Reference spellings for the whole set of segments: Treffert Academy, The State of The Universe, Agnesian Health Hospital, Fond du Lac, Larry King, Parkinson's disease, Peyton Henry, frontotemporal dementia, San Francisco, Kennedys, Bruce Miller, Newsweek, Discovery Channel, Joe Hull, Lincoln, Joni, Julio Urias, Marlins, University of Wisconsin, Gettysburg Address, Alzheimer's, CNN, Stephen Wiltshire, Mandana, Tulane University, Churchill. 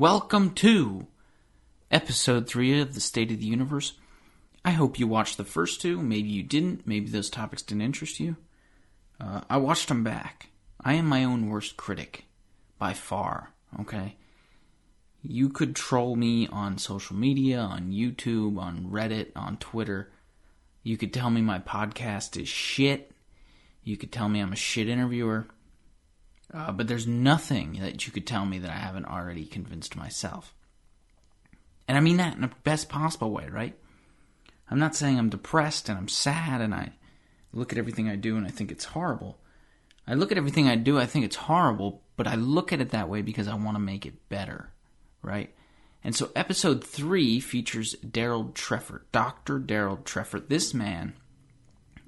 Welcome to Episode 3 of the State of the Universe. I hope you watched the first two. Maybe you didn't. Maybe those topics didn't interest you. I watched them back. I am my own worst critic. By far. Okay? You could troll me on social media, on YouTube, on Reddit, on Twitter. You could tell me my podcast is shit. You could tell me I'm a shit interviewer. But there's nothing that you could tell me that I haven't already convinced myself. And I mean that in the best possible way, right? I'm not saying I'm depressed and I'm sad and I look at everything I do and I think it's horrible. I look at everything I do, I think it's horrible, but I look at it that way because I want to make it better, right? And so episode 3 features Darold Treffert, Dr. Darold Treffert. This man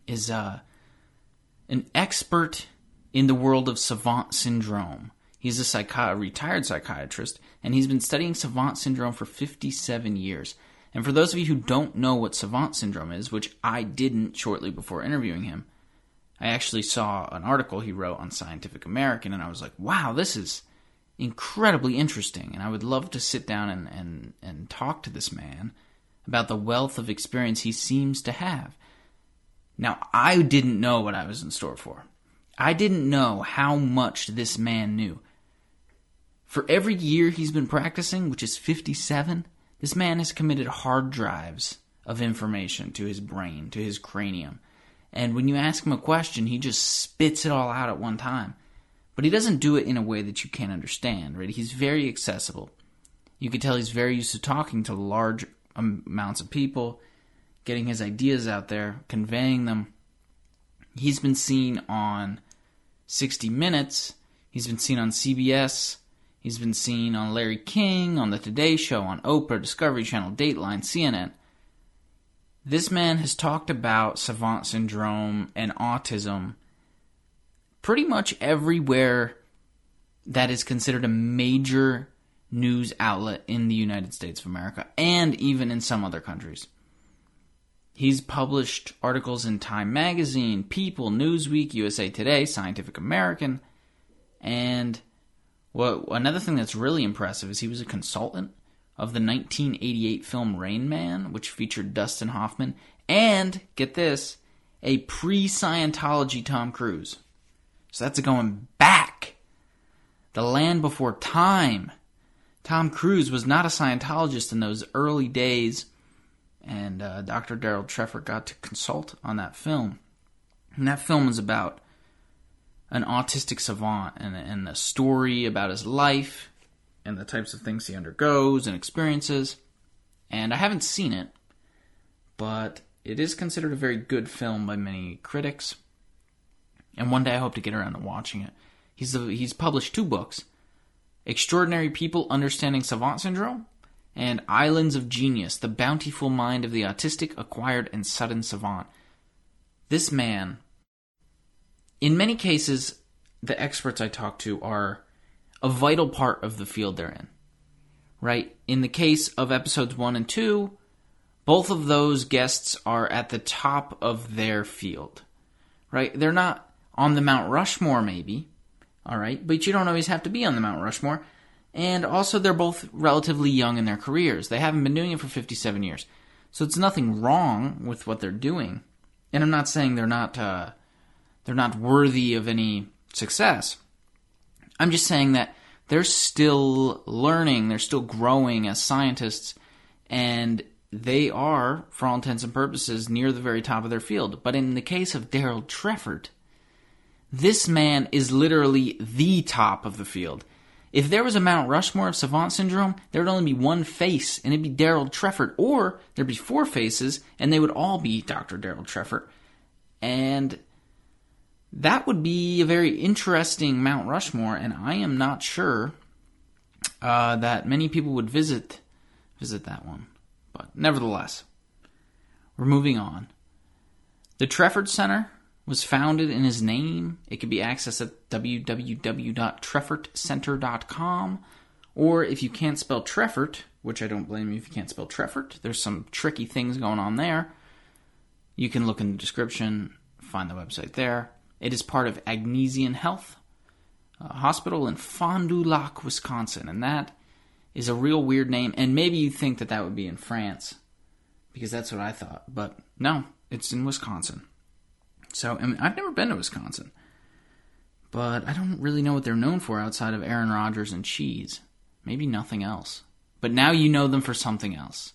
is an expert in the world of Savant Syndrome. He's a retired psychiatrist, and he's been studying Savant Syndrome for 57 years. And for those of you who don't know what Savant Syndrome is, which I didn't shortly before interviewing him, I actually saw an article he wrote on Scientific American, and I was like, wow, this is incredibly interesting. And I would love to sit down and talk to this man about the wealth of experience he seems to have. Now, I didn't know what I was in store for. I didn't know how much this man knew. For every year he's been practicing, which is 57, this man has committed hard drives of information to his brain, to his cranium. And when you ask him a question, he just spits it all out at one time. But he doesn't do it in a way that you can't understand, right? He's very accessible. You can tell he's very used to talking to large amounts of people, getting his ideas out there, conveying them. He's been seen on 60 Minutes. He's been seen on CBS. He's been seen on Larry King, on the Today Show, on Oprah, Discovery Channel, Dateline, CNN. This man has talked about Savant Syndrome and autism pretty much everywhere that is considered a major news outlet in the United States of America and even in some other countries. He's published articles in Time Magazine, People, Newsweek, USA Today, Scientific American, and... Well, another thing that's really impressive is he was a consultant of the 1988 film Rain Man, which featured Dustin Hoffman, and, get this, a pre-Scientology Tom Cruise. So that's going back. The land before time. Tom Cruise was not a Scientologist in those early days, and Dr. Darold Treffert got to consult on that film. And that film was about an autistic savant and a story about his life and the types of things he undergoes and experiences. And I haven't seen it, but it is considered a very good film by many critics. And one day I hope to get around to watching it. He's published 2 books, Extraordinary People Understanding Savant Syndrome and Islands of Genius, The Bountiful Mind of the Autistic, Acquired, and Sudden Savant. This man... In many cases, the experts I talk to are a vital part of the field they're in, right? In the case of episodes 1 and 2, both of those guests are at the top of their field, right? They're not on the Mount Rushmore, maybe, all right? But you don't always have to be on the Mount Rushmore. And also, they're both relatively young in their careers. They haven't been doing it for 57 years. So it's nothing wrong with what they're doing. And I'm not saying they're not worthy of any success. I'm just saying that they're still learning, they're still growing as scientists, and they are, for all intents and purposes, near the very top of their field. But in the case of Darold Treffert, this man is literally the top of the field. If there was a Mount Rushmore of Savant Syndrome, there would only be one face, and it'd be Darold Treffert, or there'd be 4 faces, and they would all be Dr. Darold Treffert. And... that would be a very interesting Mount Rushmore, and I am not sure that many people would visit that one. But nevertheless, we're moving on. The Treffert Center was founded in his name. It can be accessed at www.treffertcenter.com, or if you can't spell Treffert, which I don't blame you if you can't spell Treffert. There's some tricky things going on there. You can look in the description, find the website there. It is part of Agnesian Health Hospital in Fond du Lac, Wisconsin, and that is a real weird name, and maybe you think that that would be in France, because that's what I thought, but no, it's in Wisconsin. So, I mean, I've never been to Wisconsin, but I don't really know what they're known for outside of Aaron Rodgers and cheese. Maybe nothing else. But now you know them for something else.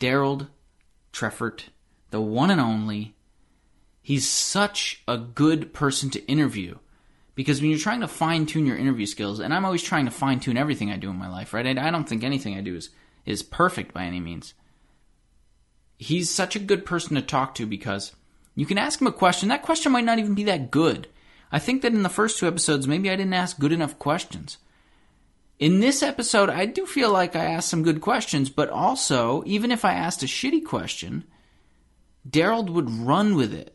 Darold Treffert, the one and only. He's such a good person to interview, because when you're trying to fine-tune your interview skills, and I'm always trying to fine-tune everything I do in my life, right? I don't think anything I do is perfect by any means. He's such a good person to talk to because you can ask him a question. That question might not even be that good. I think that in the first two episodes, maybe I didn't ask good enough questions. In this episode, I do feel like I asked some good questions, but also, even if I asked a shitty question, Darold would run with it.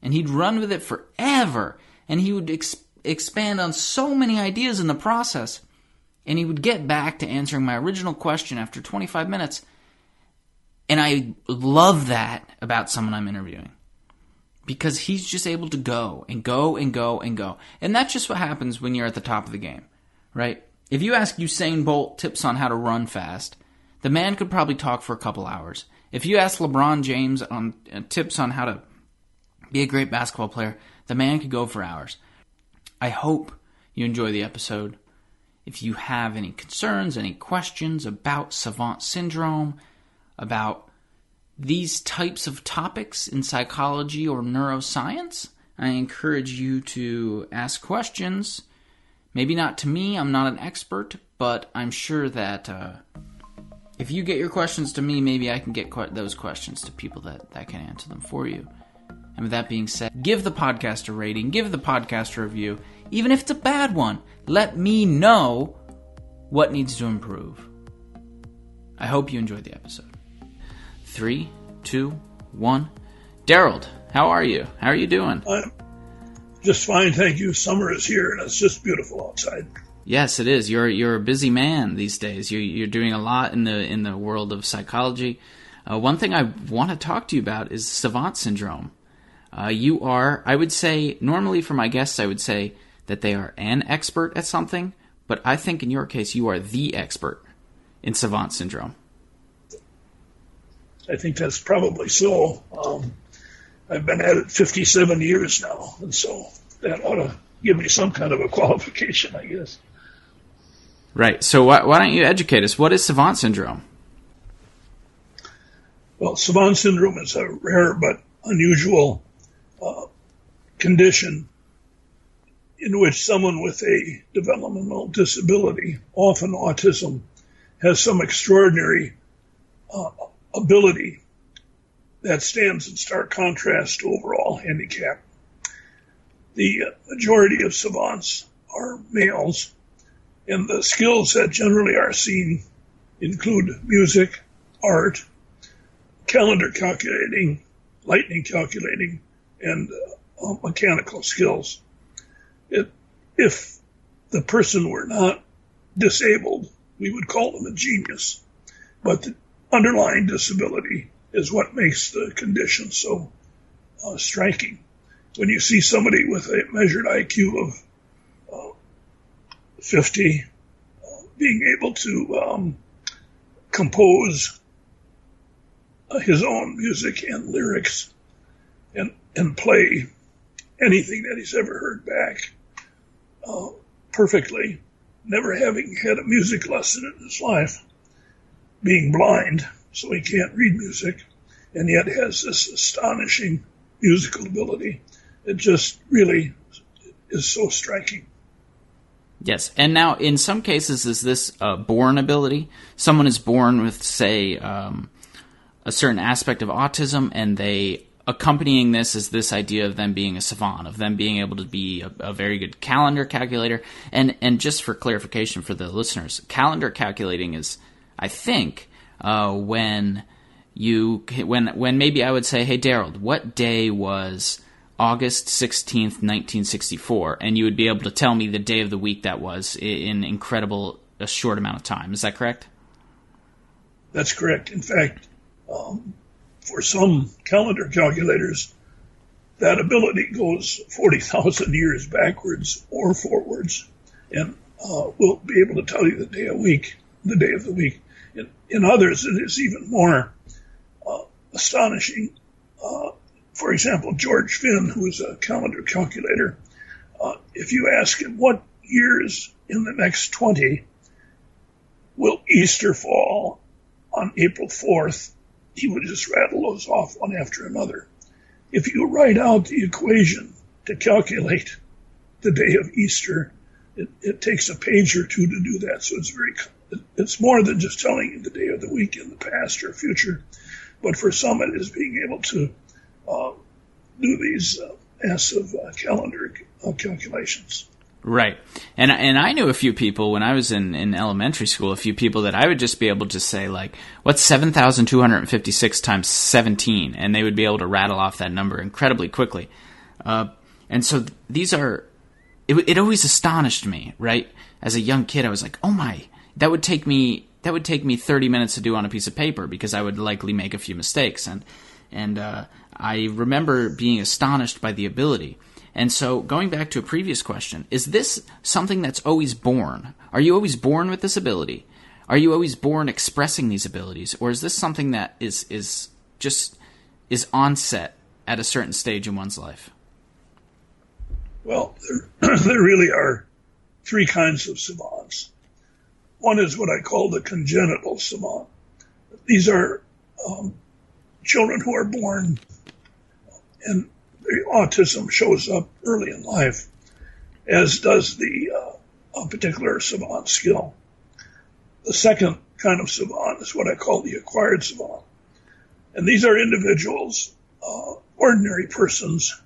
And he'd run with it forever. And he would expand on so many ideas in the process. And he would get back to answering my original question after 25 minutes. And I love that about someone I'm interviewing, because he's just able to go and go and go and go. And that's just what happens when you're at the top of the game, right? If you ask Usain Bolt tips on how to run fast, the man could probably talk for a couple hours. If you ask LeBron James on tips on how to be a great basketball player, the man could go for hours. I hope you enjoy the episode. If you have any concerns, any questions about Savant Syndrome, about these types of topics in psychology or neuroscience, I encourage you to ask questions. Maybe not to me, I'm not an expert, but I'm sure that if you get your questions to me, maybe I can get those questions to people that can answer them for you. And with that being said, give the podcast a rating, give the podcast a review, even if it's a bad one. Let me know what needs to improve. I hope you enjoyed the episode. 3, 2, 1. Darold, how are you? How are you doing? I'm just fine, thank you. Summer is here, and it's just beautiful outside. Yes, it is. You're a busy man these days. You're doing a lot in the world of psychology. One thing I want to talk to you about is Savant Syndrome. You are, I would say, normally for my guests, I would say that they are an expert at something, but I think in your case, you are the expert in Savant Syndrome. I think that's probably so. I've been at it 57 years now, and so that ought to give me some kind of a qualification, I guess. Right. So why don't you educate us? What is Savant Syndrome? Well, Savant Syndrome is a rare but unusual condition in which someone with a developmental disability, often autism, has some extraordinary ability that stands in stark contrast to overall handicap. The majority of savants are males, and the skills that generally are seen include music, art, calendar calculating, lightning calculating, and mechanical skills. If the person were not disabled, we would call them a genius, but the underlying disability is what makes the condition so striking. When you see somebody with a measured IQ of 50 being able to compose his own music and lyrics and play anything that he's ever heard back perfectly, never having had a music lesson in his life, being blind, so he can't read music, and yet has this astonishing musical ability. It just really is so striking. Yes, and now in some cases, is this a born ability? Someone is born with, say, a certain aspect of autism, and they accompanying this is this idea of them being a savant, of them being able to be a very good calendar calculator. And just for clarification for the listeners, calendar calculating is, I think, when maybe I would say, hey, Darold, what day was August 16th, 1964? And you would be able to tell me the day of the week that was in a short amount of time. Is that correct? That's correct. In fact, for some calendar calculators, that ability goes 40,000 years backwards or forwards, and we'll be able to tell you the day of the week the day of the week. In others, it is even more astonishing. For example, George Finn, who is a calendar calculator, if you ask him what years in the next 20 will Easter fall on April 4th, he would just rattle those off one after another. If you write out the equation to calculate the day of Easter, it takes a page or two to do that. So it's more than just telling you the day of the week in the past or future. But for some, it is being able to do these massive calendar calculations. Right. And I knew a few people when I was in elementary school, a few people that I would just be able to say, like, what's 7,256 times 17? And they would be able to rattle off that number incredibly quickly. And so these are – it always astonished me, right? As a young kid, I was like, oh my, that would take me 30 minutes to do on a piece of paper because I would likely make a few mistakes. And I remember being astonished by the ability. And so going back to a previous question, is this something that's always born? Are you always born with this ability? Are you always born expressing these abilities? Or is this something that is onset at a certain stage in one's life? Well, there really are three kinds of savants. One is what I call the congenital savant. These are children who are born, and the autism shows up early in life, as does the a particular savant skill. The second kind of savant is what I call the acquired savant. And these are individuals, ordinary persons,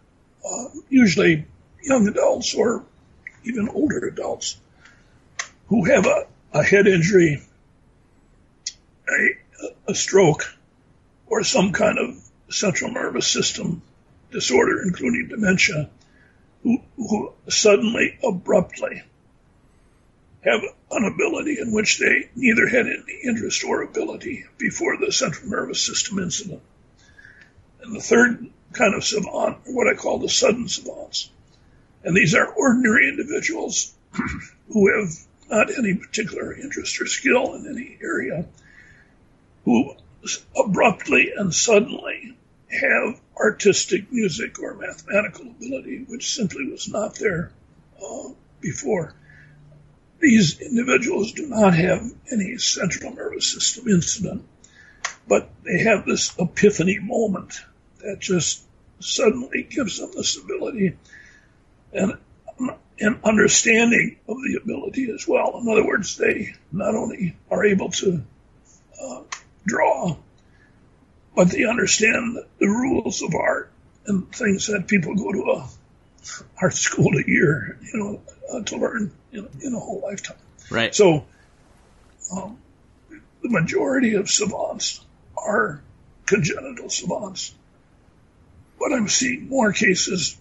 usually young adults or even older adults, who have a head injury, a stroke, or some kind of central nervous system disorder, including dementia, who suddenly, abruptly have an ability in which they neither had any interest or ability before the central nervous system incident. And the third kind of savant, what I call the sudden savants. And these are ordinary individuals who have not any particular interest or skill in any area, who abruptly and suddenly have artistic, music, or mathematical ability, which simply was not there before. These individuals do not have any central nervous system incident, but they have this epiphany moment that just suddenly gives them this ability and an understanding of the ability as well. In other words, they not only are able to draw, but they understand the rules of art and things that people go to a art school a year, to learn in a whole lifetime. Right. So the majority of savants are congenital savants, but I'm seeing more cases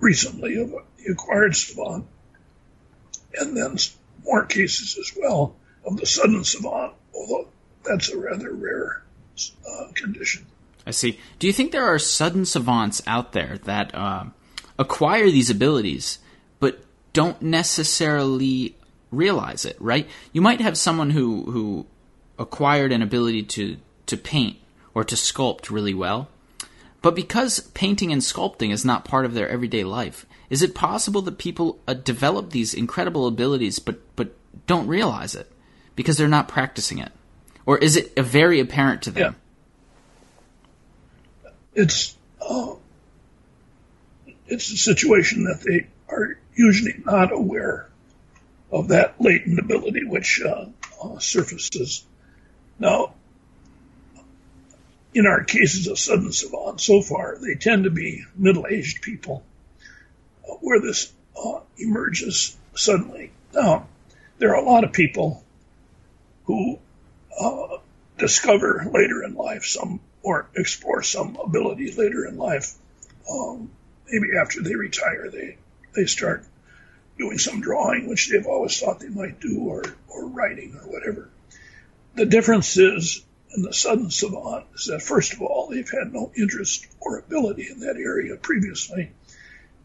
recently of the acquired savant, and then more cases as well of the sudden savant, although that's a rather rare condition. I see. Do you think there are sudden savants out there that acquire these abilities but don't necessarily realize it, right? You might have someone who acquired an ability to paint or to sculpt really well, but because painting and sculpting is not part of their everyday life, is it possible that people develop these incredible abilities but don't realize it because they're not practicing it? Or is it very apparent to them? Yeah. It's a situation that they are usually not aware of that latent ability which surfaces. Now, in our cases of sudden savant so far, they tend to be middle-aged people where this emerges suddenly. Now, there are a lot of people who discover later in life some, or explore some ability later in life. Maybe after they retire, they start doing some drawing, which they've always thought they might do, or writing or whatever. The difference is in the sudden savant is that, first of all, they've had no interest or ability in that area previously.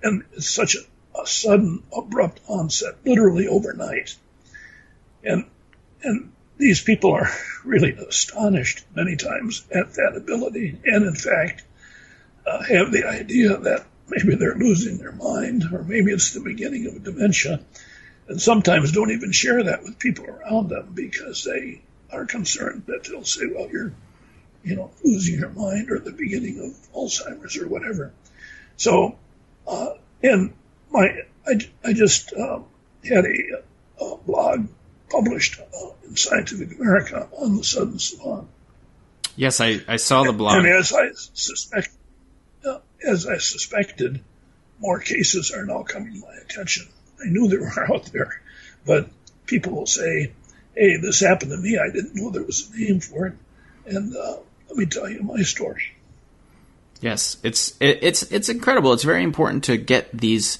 And it's such a sudden, abrupt onset, literally overnight. And And these people are really astonished many times at that ability, and in fact have the idea that maybe they're losing their mind, or maybe it's the beginning of dementia, and sometimes don't even share that with people around them because they are concerned that they'll say, well, you're losing your mind, or the beginning of Alzheimer's or whatever. So, I just had a blog published in Scientific American on the sudden savant. Yes, I saw the blog. And as I suspected, more cases are now coming to my attention. I knew they were out there, but people will say, hey, this happened to me. I didn't know there was a name for it. And let me tell you my story. Yes, it's incredible. It's very important to get these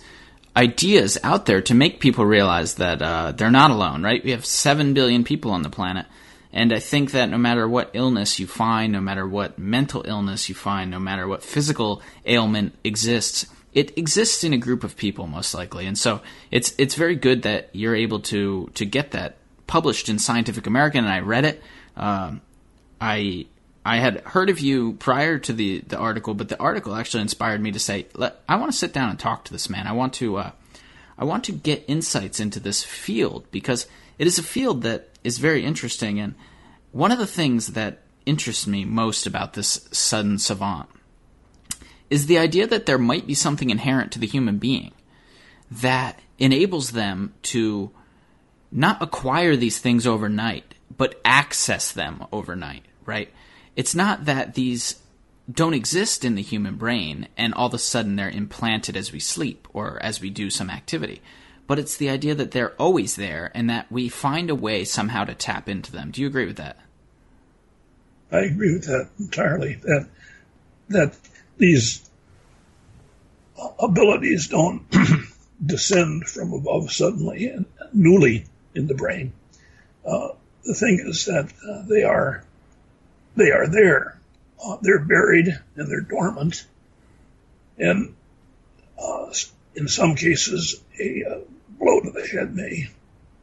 ideas out there to make people realize that they're not alone, right? We have 7 billion people on the planet. And I think that no matter what illness you find, no matter what mental illness you find, no matter what physical ailment exists, it exists in a group of people most likely. And so it's very good that you're able to get that published in Scientific American, and I read it. I had heard of you prior to the article, but the article actually inspired me to say, I want to sit down and talk to this man. I want to get insights into this field, because it is a field that is very interesting. And one of the things that interests me most about this sudden savant is the idea that there might be something inherent to the human being that enables them to not acquire these things overnight, but access them overnight. Right? It's not that these don't exist in the human brain and all of a sudden they're implanted as we sleep or as we do some activity, but it's the idea that they're always there and that we find a way somehow to tap into them. Do you agree with that? I agree with that entirely, that these abilities don't descend from above suddenly and newly in the brain. The thing is that they are there. They're buried and they're dormant. And in some cases, a blow to the head may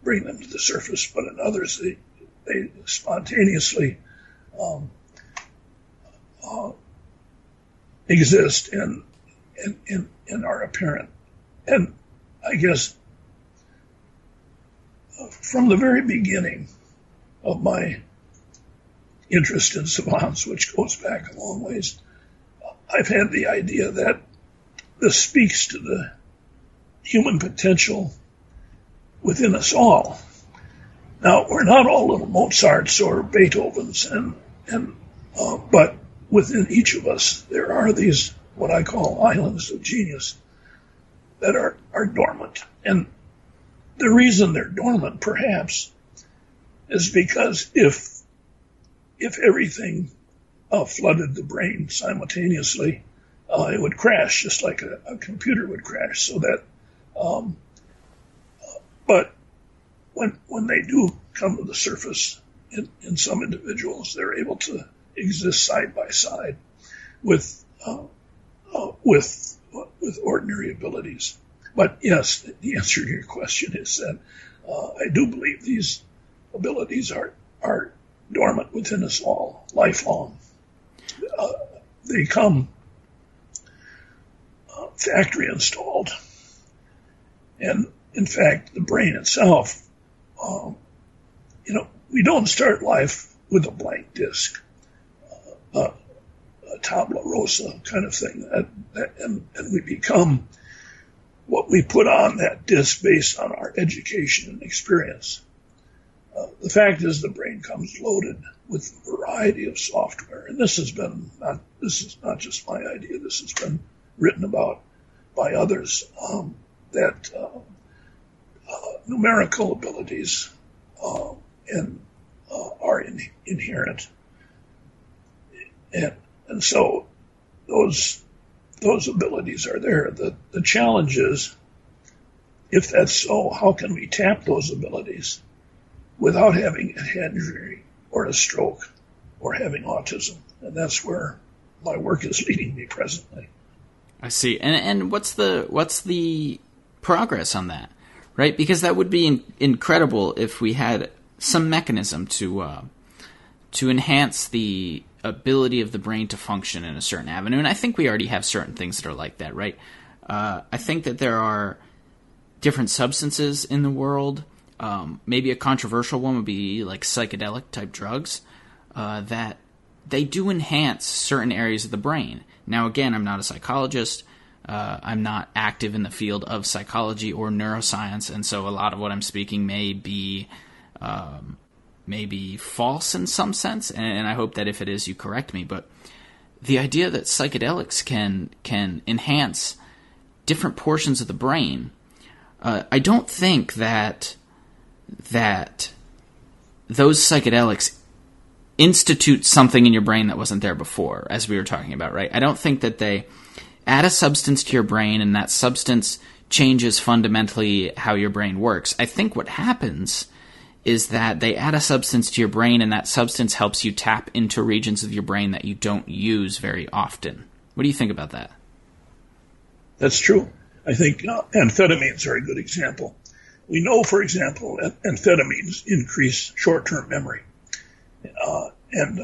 bring them to the surface, but in others, they spontaneously exist and are apparent. And I guess from the very beginning of my interest in savants, which goes back a long ways, I've had the idea that this speaks to the human potential within us all. Now, we're not all little Mozarts or Beethovens, and but within each of us, there are these, what I call islands of genius, that are dormant. And the reason they're dormant, perhaps, is because if everything flooded the brain simultaneously, it would crash just like a computer would crash. So that, but when they do come to the surface in some individuals, they're able to exist side by side with ordinary abilities. But yes, the answer to your question is that I do believe these abilities are dormant within us all, lifelong. They come factory installed. And in fact, the brain itself, we don't start life with a blank disc, a tabula rasa kind of thing. And we become what we put on that disc based on our education and experience. The fact is, the brain comes loaded with a variety of software, and this is not just my idea. This has been written about by others, that numerical abilities are inherent, and so those abilities are there. The challenge is, if that's so, how can we tap those abilities without having a head injury or a stroke or having autism? And that's where my work is leading me presently. I see. And what's the progress on that, right? Because that would be incredible if we had some mechanism to enhance the ability of the brain to function in a certain avenue. And I think we already have certain things that are like that, right? I think that there are different substances in the world. Maybe a controversial one would be like psychedelic type drugs that they do enhance certain areas of the brain. Now, again, I'm not a psychologist. I'm not active in the field of psychology or neuroscience. And so a lot of what I'm speaking may be maybe false in some sense. And I hope that if it is, you correct me. But the idea that psychedelics can enhance different portions of the brain, I don't think that those psychedelics institute something in your brain that wasn't there before, as we were talking about, right? I don't think that they add a substance to your brain and that substance changes fundamentally how your brain works. I think what happens is that they add a substance to your brain and that substance helps you tap into regions of your brain that you don't use very often. What do you think about that? That's true. I think amphetamines are a good example. We know, for example, that amphetamines increase short-term memory. And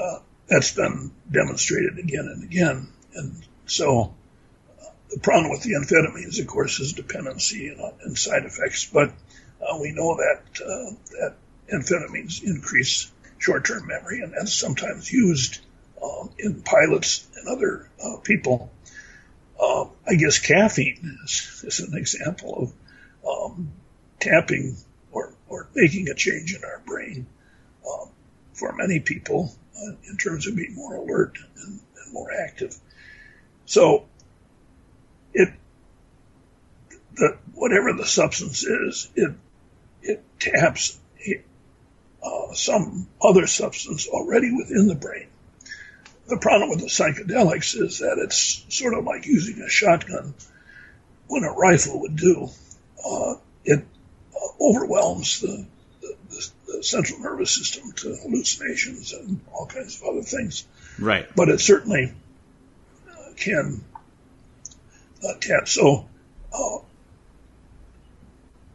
that's been demonstrated again and again. And so the problem with the amphetamines, of course, is dependency and side effects. But we know that amphetamines increase short-term memory, and that's sometimes used in pilots and other people. I guess caffeine is an example of tapping or making a change in our brain for many people in terms of being more alert and more active. So whatever the substance is, it taps some other substance already within the brain. The problem with the psychedelics is that it's sort of like using a shotgun when a rifle would do. It overwhelms the central nervous system to hallucinations and all kinds of other things. Right. But it certainly can tap. So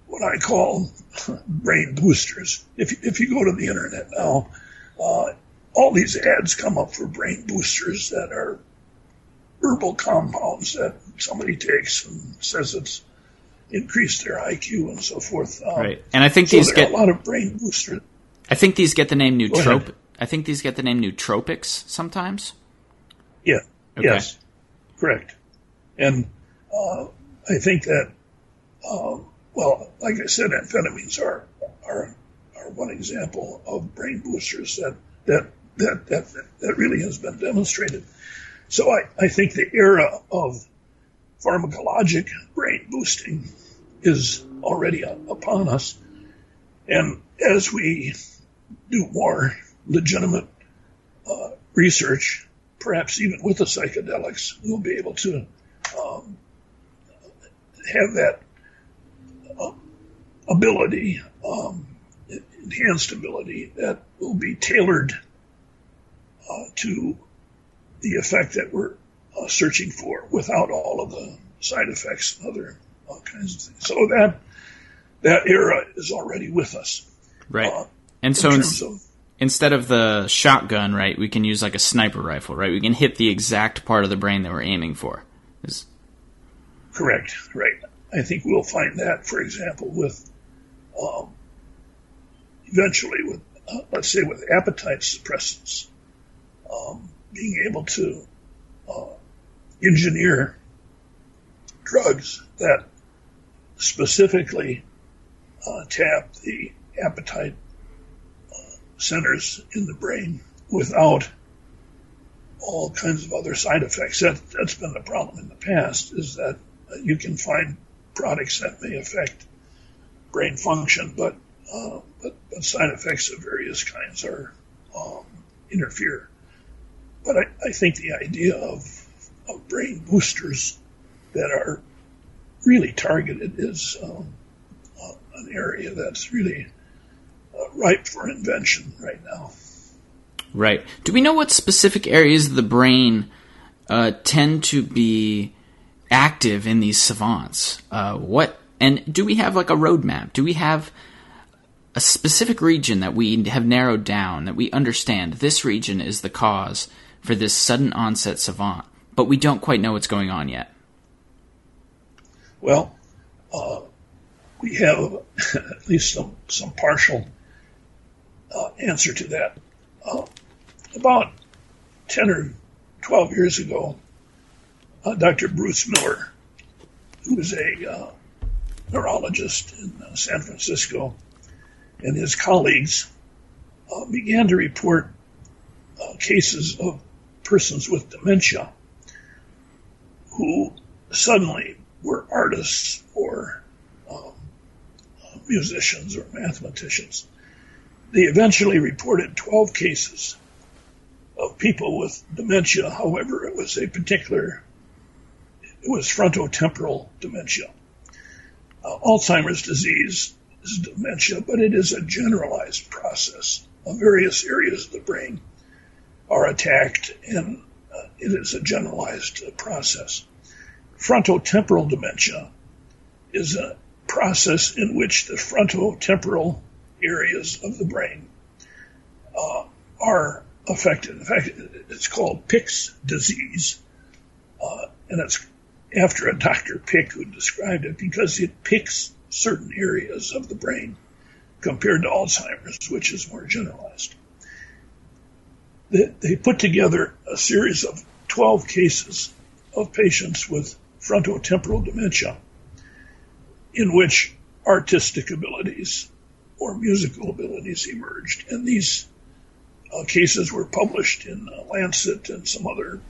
what I call brain boosters. If you go to the internet now, all these ads come up for brain boosters that are herbal compounds that somebody takes and says it's increased their IQ and so forth. Right, and I think these get a lot of brain boosters. I think these get the name nootropic. I think these get the name nootropics sometimes. Yeah. Okay. Yes. Correct. And I think that like I said, amphetamines are one example of brain boosters that really has been demonstrated. So I think the era of pharmacologic brain boosting is already upon us. And as we do more legitimate research, perhaps even with the psychedelics, we'll be able to have that ability, enhanced ability that will be tailored to the effect that we're searching for without all of the side effects and other kinds of things. So that era is already with us. Right. And so instead of the shotgun, right, we can use like a sniper rifle, right? We can hit the exact part of the brain that we're aiming for. Correct. Right. I think we'll find that, for example, with eventually with, let's say, with appetite suppressants, being able to engineer drugs that specifically tap the appetite centers in the brain without all kinds of other side effects. That's been the problem in the past, is that you can find products that may affect brain function, but side effects of various kinds are interfere. But I think the idea of brain boosters that are really targeted is an area that's really ripe for invention right now. Right. Do we know what specific areas of the brain tend to be active in these savants? What, and do we have like a roadmap? Do we have a specific region that we have narrowed down, that we understand this region is the cause for this sudden onset savant, but we don't quite know what's going on yet? Well, we have at least some partial answer to that. About 10 or 12 years ago, Dr. Bruce Miller, who is a neurologist in San Francisco, and his colleagues began to report cases of persons with dementia who suddenly were artists or musicians or mathematicians. They eventually reported 12 cases of people with dementia. However, it was frontotemporal dementia. Alzheimer's disease is dementia, but it is a generalized process. Various areas of the brain are attacked, and it is a generalized process. Frontotemporal dementia is a process in which the frontotemporal areas of the brain are affected. In fact, it's called Pick's disease, and it's after a Dr. Pick who described it, because it picks certain areas of the brain compared to Alzheimer's, which is more generalized. They put together a series of 12 cases of patients with frontotemporal dementia in which artistic abilities or musical abilities emerged. And these cases were published in Lancet and some other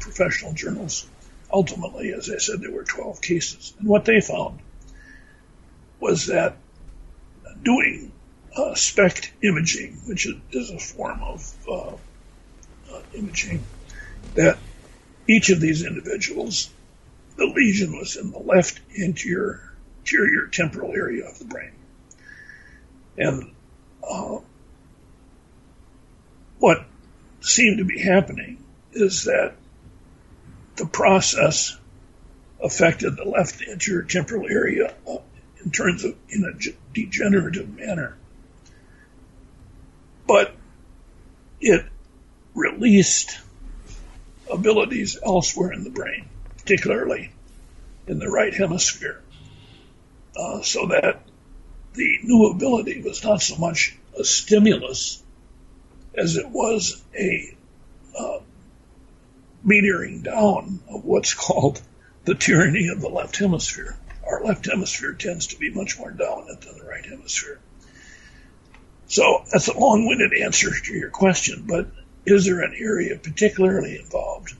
professional journals. Ultimately, as I said, there were 12 cases. And what they found was that doing SPECT imaging, which is a form of imaging, that each of these individuals, the lesion was in the left anterior temporal area of the brain. And what seemed to be happening is that the process affected the left anterior temporal area in terms of in a degenerative manner, but it released abilities elsewhere in the brain, particularly in the right hemisphere, so that the new ability was not so much a stimulus as it was a metering down of what's called the tyranny of the left hemisphere. Our left hemisphere tends to be much more dominant than the right hemisphere. So that's a long-winded answer to your question, but is there an area particularly involved?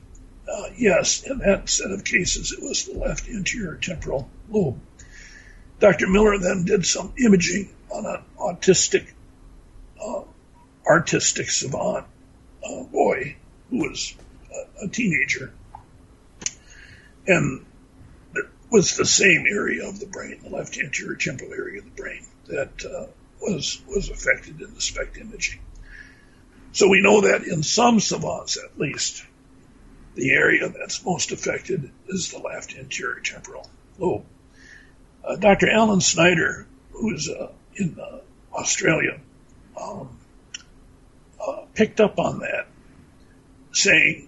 Yes, in that set of cases, it was the left anterior temporal lobe. Dr. Miller then did some imaging on an artistic savant boy who was a teenager, and it was the same area of the brain, the left anterior temporal area of the brain, that was affected in the SPECT imaging. So we know that in some savants, at least, the area that's most affected is the left anterior temporal lobe. Dr. Alan Snyder, who's in Australia, picked up on that, saying,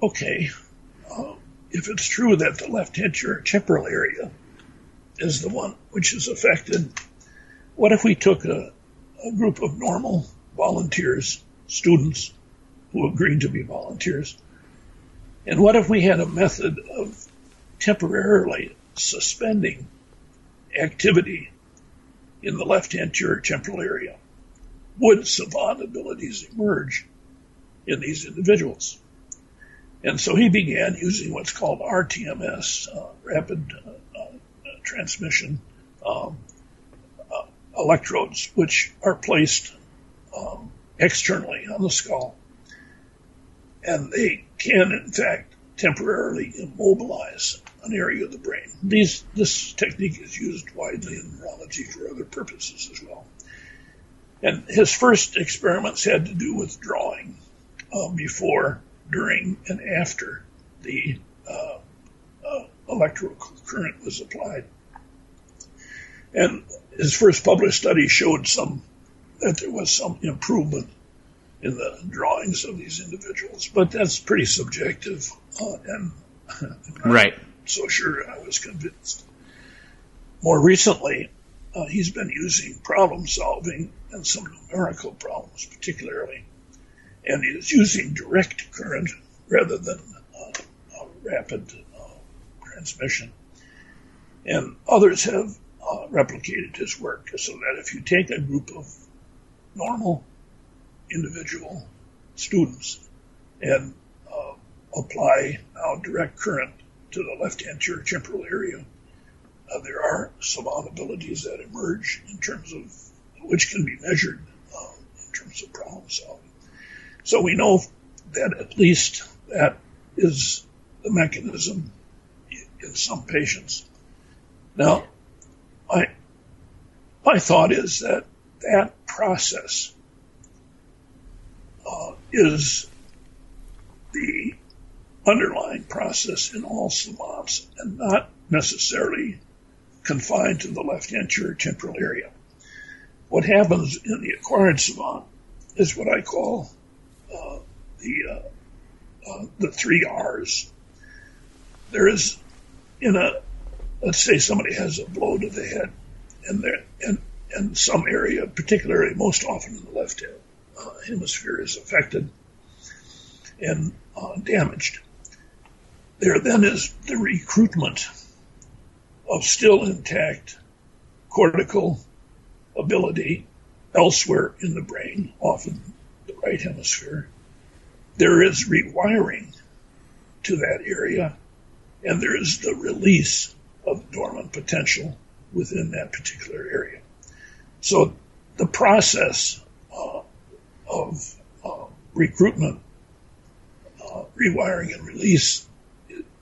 okay, if it's true that the left anterior temporal area is the one which is affected, what if we took a group of normal volunteers, students who agreed to be volunteers, and what if we had a method of temporarily suspending activity in the left anterior temporal area? Would savant abilities emerge in these individuals? And so he began using what's called RTMS, rapid transmission electrodes, which are placed externally on the skull. And they can, in fact, temporarily immobilize an area of the brain. This technique is used widely in neurology for other purposes as well. And his first experiments had to do with drawing before, during, and after the electrical current was applied. And His first published study showed that there was some improvement in the drawings of these individuals, but that's pretty subjective, and I'm right. Not so sure I was convinced. More recently, he's been using problem solving and some numerical problems particularly, and he's using direct current rather than rapid transmission. And others have replicated his work, so that if you take a group of normal individual students and apply now direct current to the left anterior temporal area, there are some abilities that emerge in terms of which can be measured in terms of problem solving. So we know that at least that is the mechanism in some patients. Now, my thought is that that process is the underlying process in all savants and not necessarily confined to the left anterior temporal area. What happens in the acquired savant is what I call the three R's. There is, let's say somebody has a blow to the head, and some area, particularly most often in the left hemisphere, is affected and damaged. There then is the recruitment of still intact cortical ability elsewhere in the brain, often the right hemisphere. There is rewiring to that area, and there is the release of dormant potential within that particular area. So the process of recruitment, rewiring, and release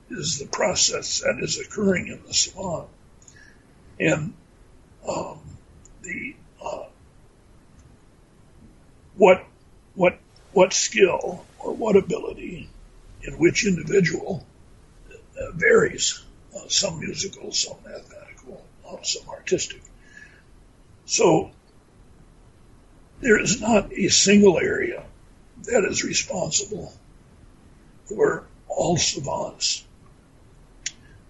is the process that is occurring in the savant. And what skill or what ability in which individual varies. Some musical, some mathematical, some artistic. So there is not a single area that is responsible for all savants.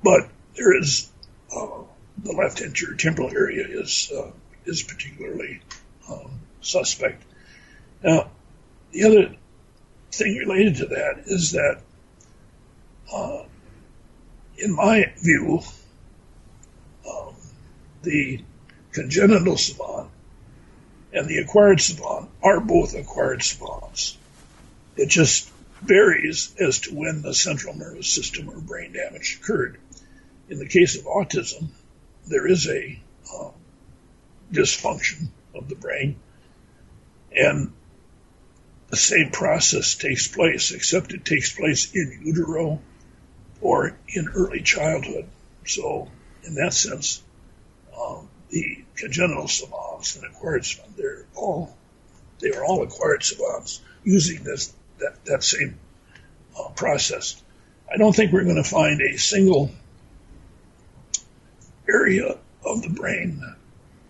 But there is the left anterior temporal area is particularly suspect. Now, the other thing related to that is that in my view, the congenital savant and the acquired savant are both acquired savants. It just varies as to when the central nervous system or brain damage occurred. In the case of autism, there is a dysfunction of the brain, and the same process takes place, except it takes place in utero or in early childhood. So in that sense, the congenital savants and acquired savants, they are all acquired savants using that same process. I don't think we're going to find a single area of the brain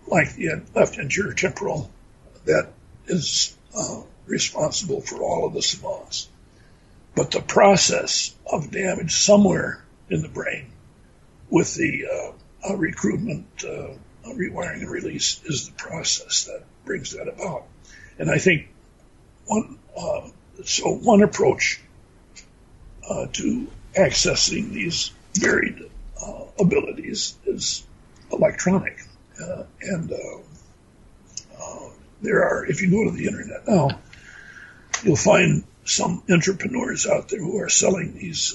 like the left anterior temporal that is responsible for all of the savants. But the process of damage somewhere in the brain with the recruitment, rewiring, and release is the process that brings that about. And I think one approach to accessing these varied abilities is electronic. There are, if you go to the internet now, you'll find some entrepreneurs out there who are selling these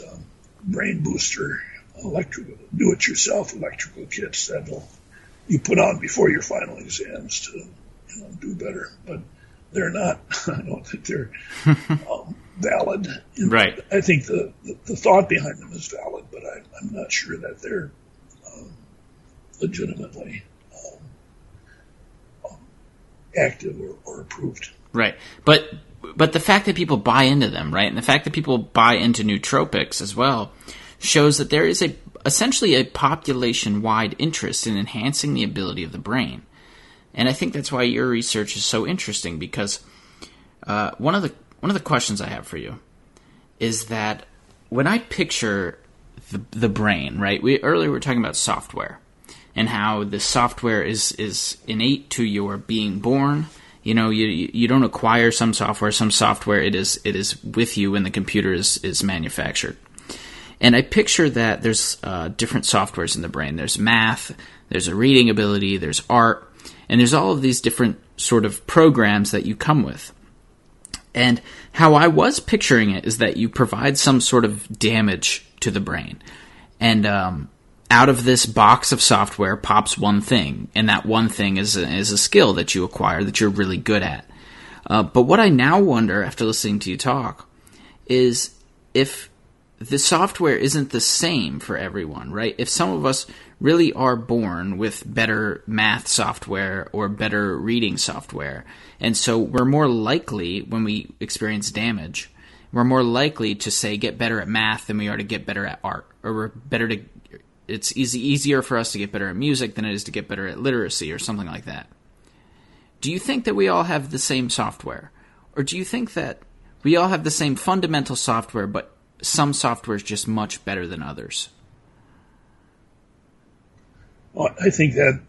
brain booster do-it-yourself electrical kits that you put on before your final exams to do better. But they're not. I don't think they're valid. Right. I think the thought behind them is valid, but I'm not sure that they're legitimately active or approved. Right. But the fact that people buy into them, right, and the fact that people buy into nootropics as well shows that there is essentially a population-wide interest in enhancing the ability of the brain. And I think that's why your research is so interesting, because one of the questions I have for you is that when I picture the brain, right? Earlier we were talking about software and how the software is innate to your being born. You know, you don't acquire some software. Some software it is with you when the computer is manufactured. And I picture that there's different softwares in the brain. There's math, there's a reading ability, there's art, and there's all of these different sort of programs that you come with. And how I was picturing it is that you provide some sort of damage to the brain. And out of this box of software pops one thing, and that one thing is a skill that you acquire that you're really good at. But what I now wonder, after listening to you talk, is if the software isn't the same for everyone, right? If some of us really are born with better math software or better reading software, and so we're more likely, when we experience damage, we're more likely to, say, get better at math than we are to get better at art, or it's easier for us to get better at music than it is to get better at literacy or something like that. Do you think that we all have the same software? Or do you think that we all have the same fundamental software, but some software is just much better than others? Well, I think that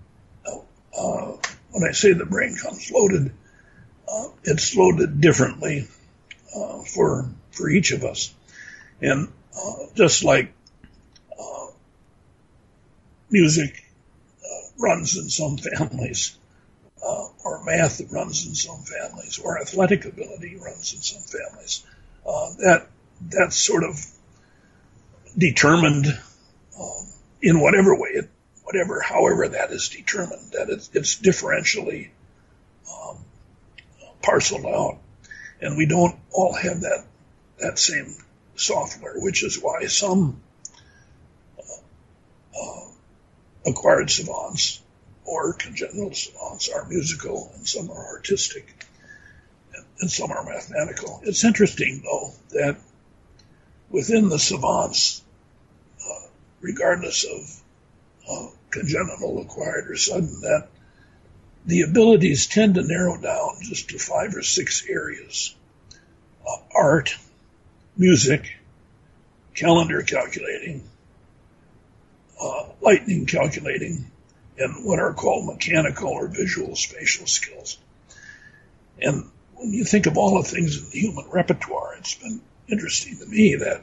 when I say the brain comes loaded, it's loaded differently for each of us. And just like music runs in some families, or math runs in some families, or athletic ability runs in some families, that's sort of determined in whatever way, however that is determined, that it's differentially parceled out. And we don't all have that same software, which is why some acquired savants or congenital savants are musical, and some are artistic, and some are mathematical. It's interesting, though, that within the savants, regardless of congenital, acquired, or sudden, that the abilities tend to narrow down just to 5 or 6 areas: art, music, calendar calculating, lightning calculating, and what are called mechanical or visual spatial skills. And when you think of all the things in the human repertoire, it's been interesting to me that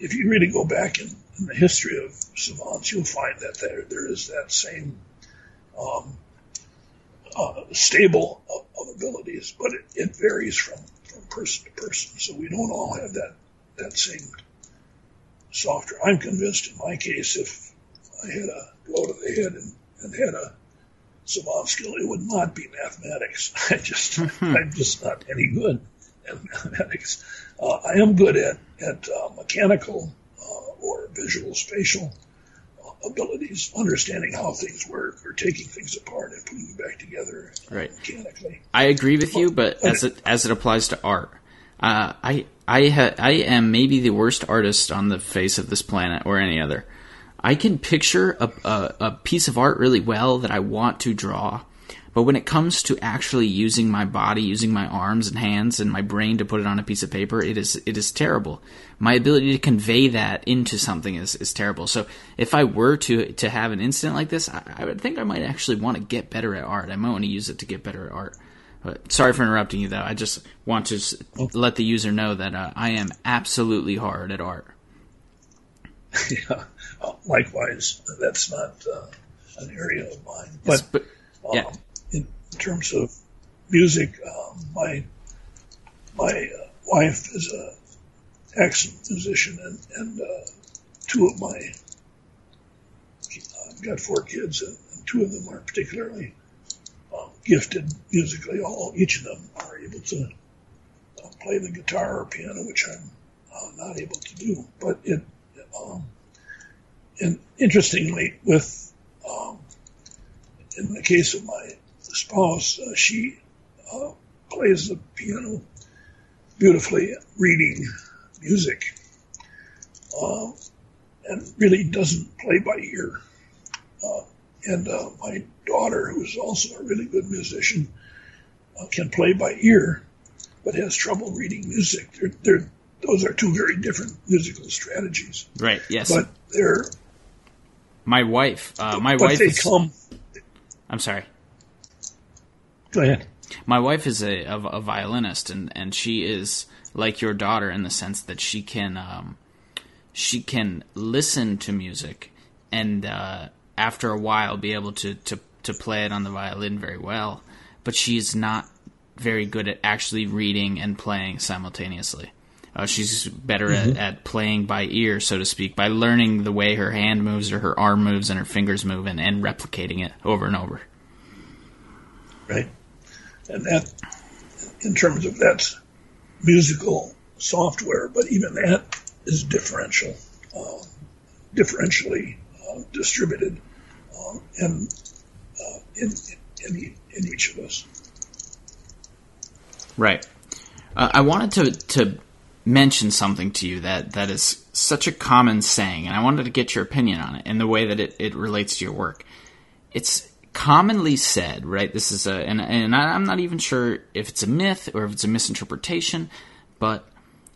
if you really go back in the history of savants, you'll find that there is that same stable of abilities, but it varies from person to person. So we don't all have that same software. I'm convinced in my case, if I had a blow to the head and had a savant skill, it would not be mathematics. I'm just not any good at mathematics. I am good at mechanical or visual spatial abilities, understanding how things work or taking things apart and putting them back together mechanically. I agree with you, but as it applies to art, I am maybe the worst artist on the face of this planet or any other. I can picture a piece of art really well that I want to draw, but when it comes to actually using my body, using my arms and hands and my brain to put it on a piece of paper, it is terrible. My ability to convey that into something is terrible. So if I were to have an incident like this, I would think I might actually want to get better at art. I might want to use it to get better at art. But sorry for interrupting you, though. I just want to let the user know that I am absolutely hard at art. Yeah, likewise. That's not an area of mine. But, yeah. In terms of music, my wife is an excellent musician, and two of my – I've got 4 kids, and 2 of them are particularly – gifted musically. Each of them are able to play the guitar or piano, which I'm not able to do. But it, and interestingly, in the case of my spouse, she plays the piano beautifully, reading music, and really doesn't play by ear. And my daughter, who is also a really good musician, can play by ear, but has trouble reading music. Those are two very different musical strategies. Right. Yes. But they're. My wife. I'm sorry. Go ahead. My wife is a violinist, and she is like your daughter in the sense that she can listen to music and after a while be able to play it on the violin very well, but she's not very good at actually reading and playing simultaneously. She's better at playing by ear, so to speak, by learning the way her hand moves or her arm moves and her fingers move and replicating it over and over. Right. And that, in terms of that's musical software, but even that is differentially distributed in each of us. Right. I wanted to mention something to you that is such a common saying, and I wanted to get your opinion on it and the way that it relates to your work. It's commonly said, right? This is and I'm not even sure if it's a myth or if it's a misinterpretation, but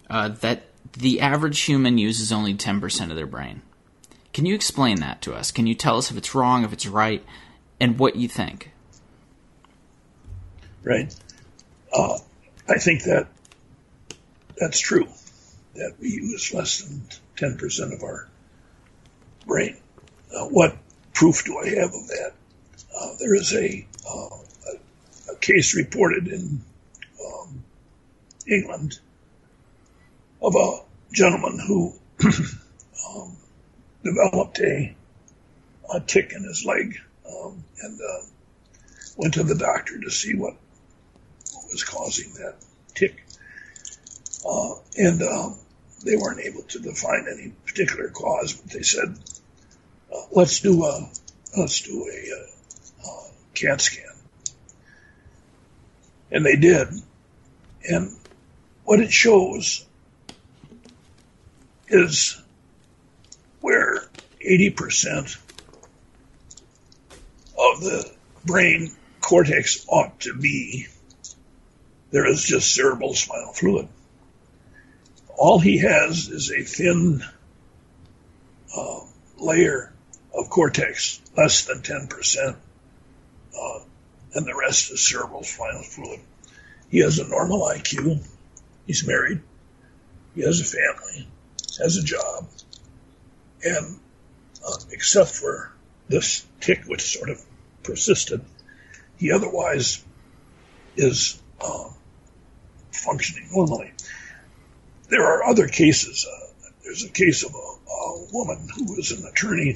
that the average human uses only 10% of their brain. Can you explain that to us? Can you tell us if it's wrong, if it's right, and what you think? Right. I think that's true, that we use less than 10% of our brain. What proof do I have of that? There is a case reported in England of a gentleman who developed a tick in his leg and went to the doctor to see what was causing that tick. And they weren't able to define any particular cause, but they said, let's do a CAT scan. And they did. And what it shows is where 80% of the brain cortex ought to be, there is just cerebral spinal fluid. All he has is a thin layer of cortex, less than 10%, and the rest is cerebral spinal fluid. He has a normal IQ. He's married. He has a family. Has a job. And except for this tick, which sort of persisted, he otherwise is functioning normally. There are other cases. There's a case of a woman who was an attorney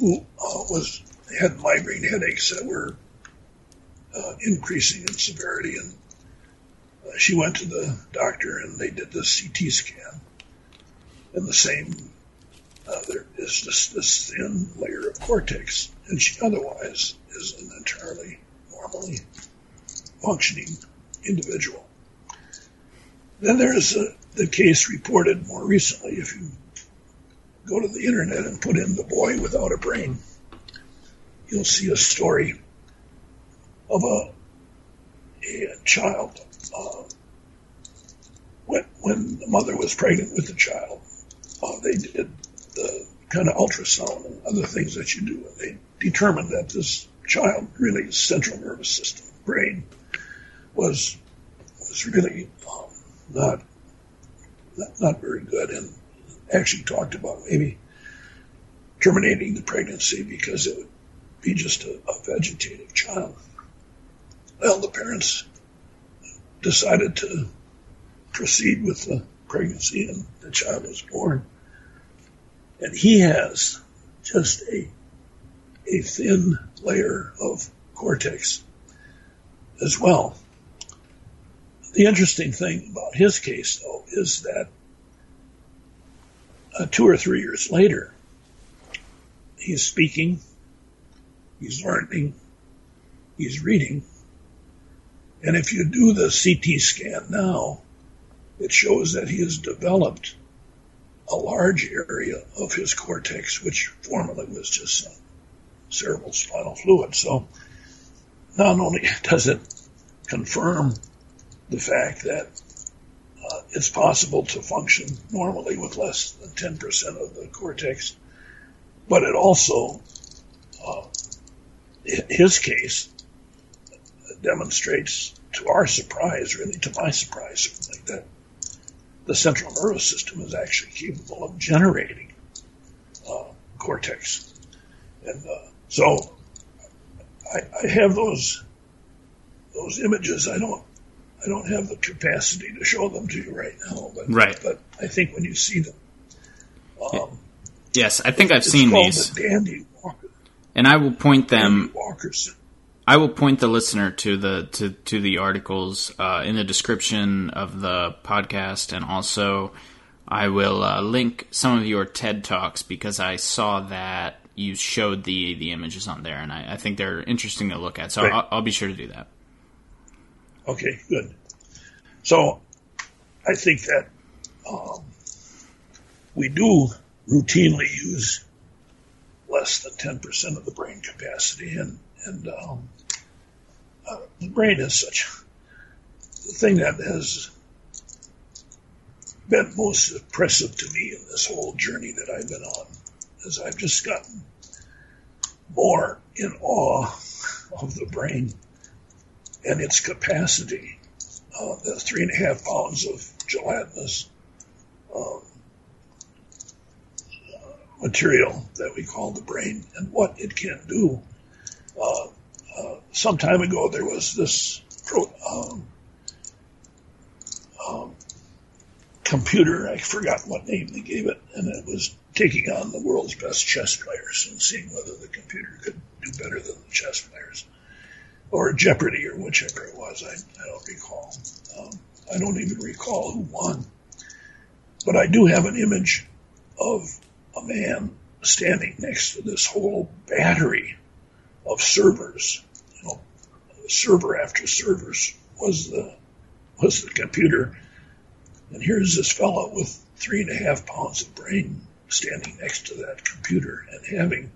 who had migraine headaches that were increasing in severity, and she went to the doctor, and they did the CT scan, and the same there is this thin layer of cortex, and she otherwise is an entirely normally functioning individual. Then there's the case reported more recently. If you go to the internet and put in the boy without a brain, you'll see a story of a child. When the mother was pregnant with the child, they did the kind of ultrasound and other things that you do, and they determined that this child, really, his central nervous system, brain, was really not very good, and actually talked about maybe terminating the pregnancy because it would be just a vegetative child. Well, the parents decided to proceed with the pregnancy, and the child was born. And he has just a thin layer of cortex as well. The interesting thing about his case, though, is that 2 or 3 years later, he's speaking, he's learning, he's reading. And if you do the CT scan now, it shows that he has developed a large area of his cortex, which formerly was just some cerebral spinal fluid. So not only does it confirm the fact that it's possible to function normally with less than 10% of the cortex, but it also, in his case, demonstrates, to our surprise, really, to my surprise, certainly, that the central nervous system is actually capable of generating cortex. And so I have those images. I don't have the capacity to show them to you right now, but I think when you see them, yes, I think I've seen these. The Dandy Walker, and I will point them. I will point the listener to the articles in the description of the podcast, and also I will link some of your TED Talks, because I saw that you showed the images on there, and I think they're interesting to look at. So I'll be sure to do that. Okay, good. So I think that we do routinely use less than 10% of the brain capacity, and the brain is such the thing that has been most impressive to me in this whole journey that I've been on, is I've just gotten more in awe of the brain and its capacity. The 3.5 pounds of gelatinous material that we call the brain, and what it can do. Some time ago, there was this computer, I forgot what name they gave it, and it was taking on the world's best chess players and seeing whether the computer could do better than the chess players, or Jeopardy, or whichever it was. I don't recall. I don't even recall who won. But I do have an image of a man standing next to this whole battery of servers. You know, server after servers was the computer, and here's this fellow with 3.5 pounds of brain standing next to that computer and having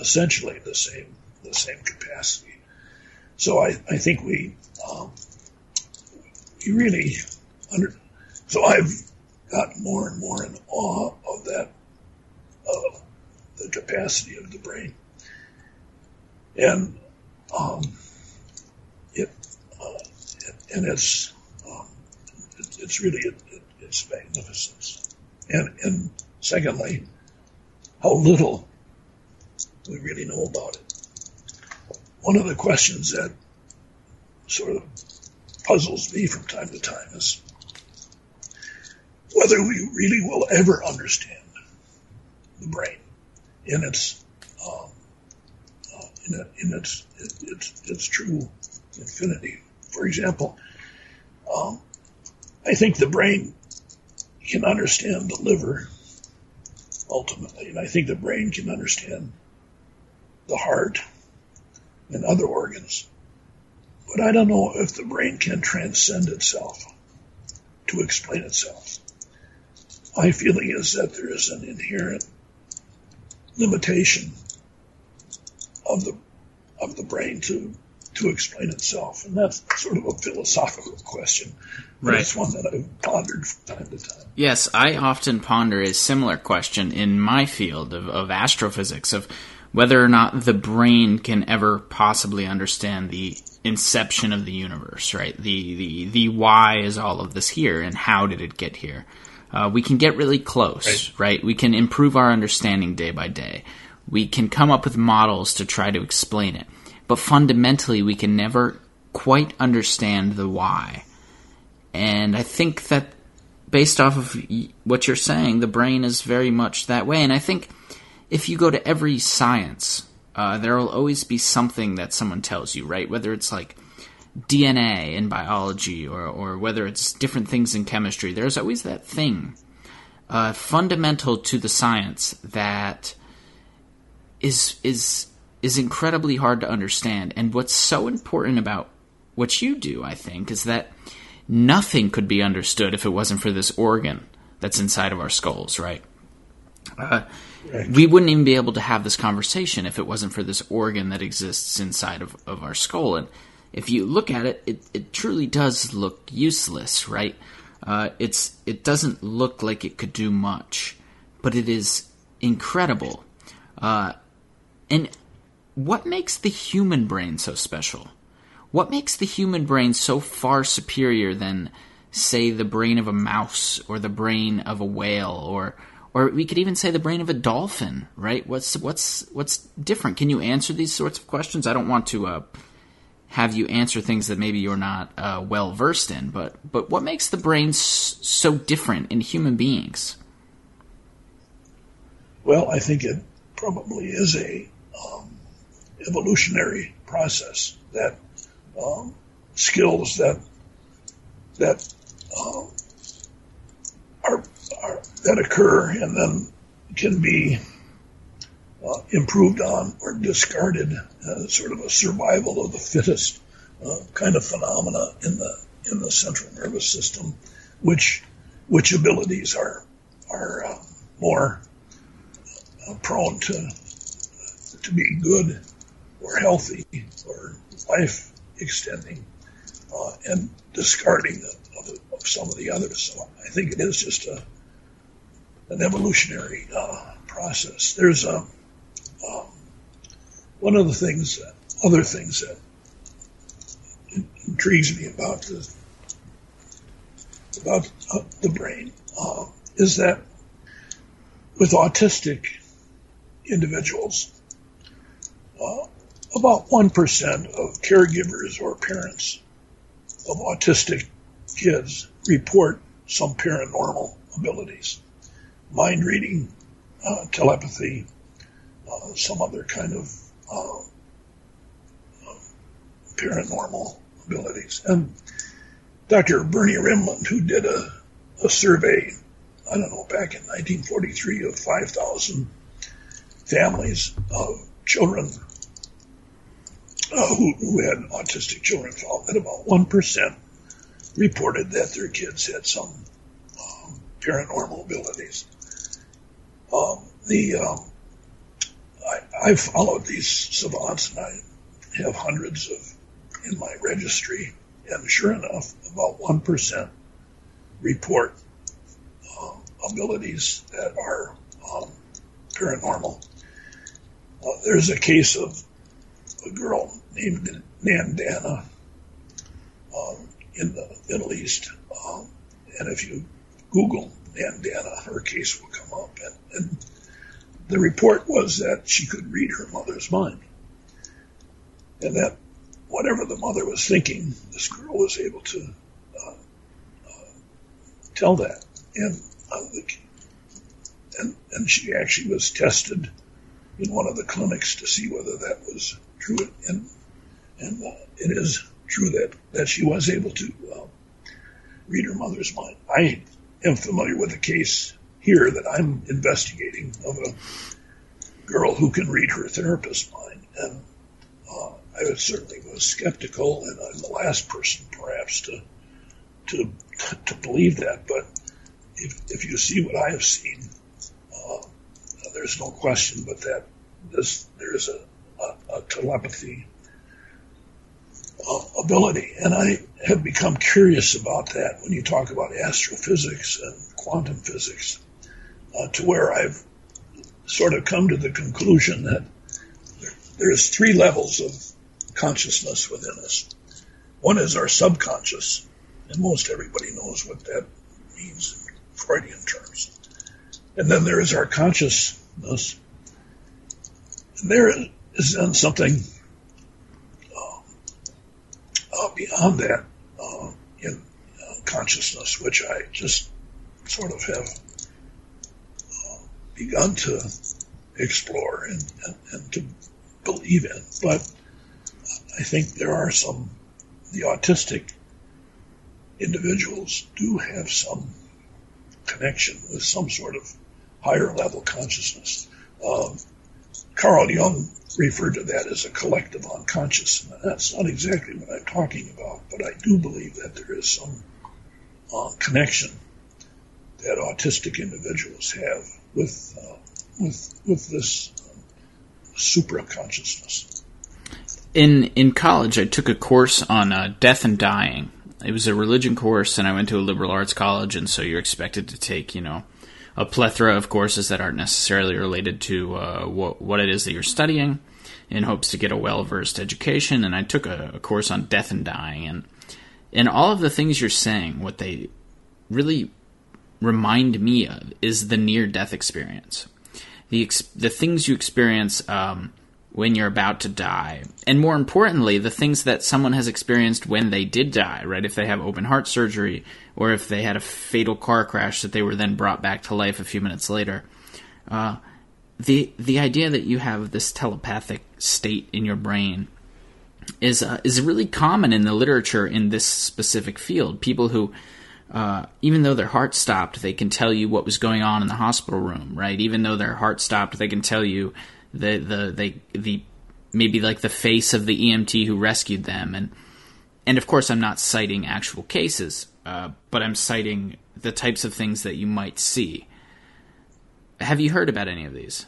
essentially the same capacity. So I think we really so I've gotten more and more in awe of that, of the capacity of the brain. And it's really it's magnificence. And secondly, how little we really know about it. One of the questions that sort of puzzles me from time to time is whether we really will ever understand the brain in its its true infinity. For example, I think the brain can understand the liver ultimately, and I think the brain can understand the heart and other organs. But I don't know if the brain can transcend itself to explain itself. My feeling is that there is an inherent limitation of the brain to explain itself. And that's sort of a philosophical question. Right. It's one that I've pondered from time to time. Yes, I often ponder a similar question in my field of astrophysics, of whether or not the brain can ever possibly understand the inception of the universe, right? The why is all of this here, and how did it get here? We can get really close, right? We can improve our understanding day by day. We can come up with models to try to explain it. But fundamentally, we can never quite understand the why. And I think that based off of what you're saying, the brain is very much that way. And I think if you go to every science, there will always be something that someone tells you, right? Whether it's like DNA in biology or whether it's different things in chemistry, there's always that thing fundamental to the science that is incredibly hard to understand. And what's so important about what you do, I think, is that nothing could be understood if it wasn't for this organ that's inside of our skulls, right? We wouldn't even be able to have this conversation if it wasn't for this organ that exists inside of our skull. And if you look at it, it truly does look useless, right? It doesn't look like it could do much, but it is incredible. And what makes the human brain so special? What makes the human brain so far superior than, say, the brain of a mouse or the brain of a whale, or we could even say the brain of a dolphin, right? What's different? Can you answer these sorts of questions? I don't want to have you answer things that maybe you're not well versed in, but what makes the brain so different in human beings? Well, I think it probably is a evolutionary process that skills that that occur and then can be improved on or discarded, sort of a survival of the fittest kind of phenomena in the central nervous system. Which abilities are more prone to be good or healthy or life extending, and discarding of some of the others. So I think it is just an evolutionary process. There's one of the other things that intrigues me about the brain is that with autistic individuals, about 1% of caregivers or parents of autistic kids report some paranormal abilities, mind reading, telepathy, some other kind of paranormal abilities. And Dr. Bernie Rimland, who did a survey, I don't know, back in 1943 of 5,000 families of children who had autistic children, found that about 1% reported that their kids had some paranormal abilities. I followed these savants, and I have hundreds in my registry, and sure enough, about 1% report abilities that are paranormal. There's a case of a girl named Mandana in the Middle East, and if you Google Mandana, her case will come up. And the report was that she could read her mother's mind, and that whatever the mother was thinking, this girl was able to tell that. And she actually was tested in one of the clinics to see whether that was true, and it is true that she was able to read her mother's mind. I am familiar with a case here that I'm investigating of a girl who can read her therapist's mind, and I certainly was skeptical, and I'm the last person perhaps to believe that. But if you see what I have seen, there's no question but that there's a telepathy ability. And I have become curious about that when you talk about astrophysics and quantum physics, to where I've sort of come to the conclusion that there's three levels of consciousness within us. One is our subconscious, and most everybody knows what that means in Freudian terms. And then there is our consciousness. And there is then something beyond that in consciousness, which I just sort of have begun to explore and to believe in. But I think the autistic individuals do have some connection with some sort of higher level consciousness. Carl Jung referred to that as a collective unconscious. And that's not exactly what I'm talking about, but I do believe that there is some connection that autistic individuals have with this supraconsciousness. In college, I took a course on death and dying. It was a religion course, and I went to a liberal arts college, and so you're expected to take, you know, a plethora of courses that aren't necessarily related to what it is that you're studying in hopes to get a well-versed education. And I took a course on death and dying. And in all of the things you're saying, what they really remind me of is the near-death experience, the things you experience when you're about to die, and more importantly, the things that someone has experienced when they did die, right? If they have open heart surgery, or if they had a fatal car crash that they were then brought back to life a few minutes later. The idea that you have this telepathic state in your brain is really common in the literature in this specific field. People who, even though their heart stopped, they can tell you what was going on in the hospital room, right? Even though their heart stopped, they can tell you the maybe like the face of the EMT who rescued them, and of course I'm not citing actual cases, but I'm citing the types of things that you might see. Have you heard about any of these?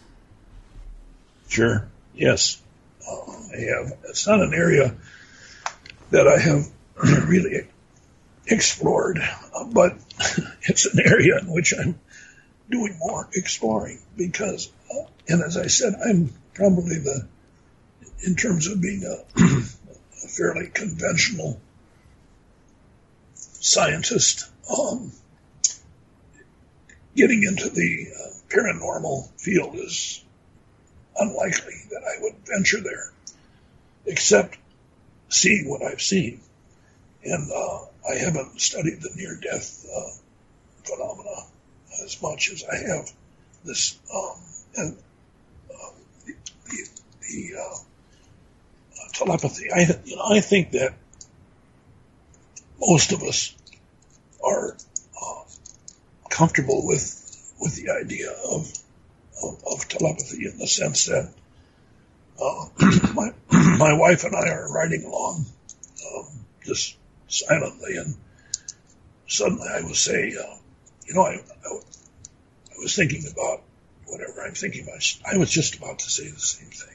Sure. Yes, I have. It's not an area that I have really explored, but it's an area in which I'm doing more exploring because. And as I said, I'm probably in terms of being a fairly conventional scientist, getting into the paranormal field is unlikely that I would venture there, except seeing what I've seen. And I haven't studied the near-death phenomena as much as I have this. The telepathy. I think that most of us are comfortable with the idea of telepathy in the sense that my wife and I are riding along just silently, and suddenly I will say, I was thinking about whatever I'm thinking about. I was just about to say the same thing.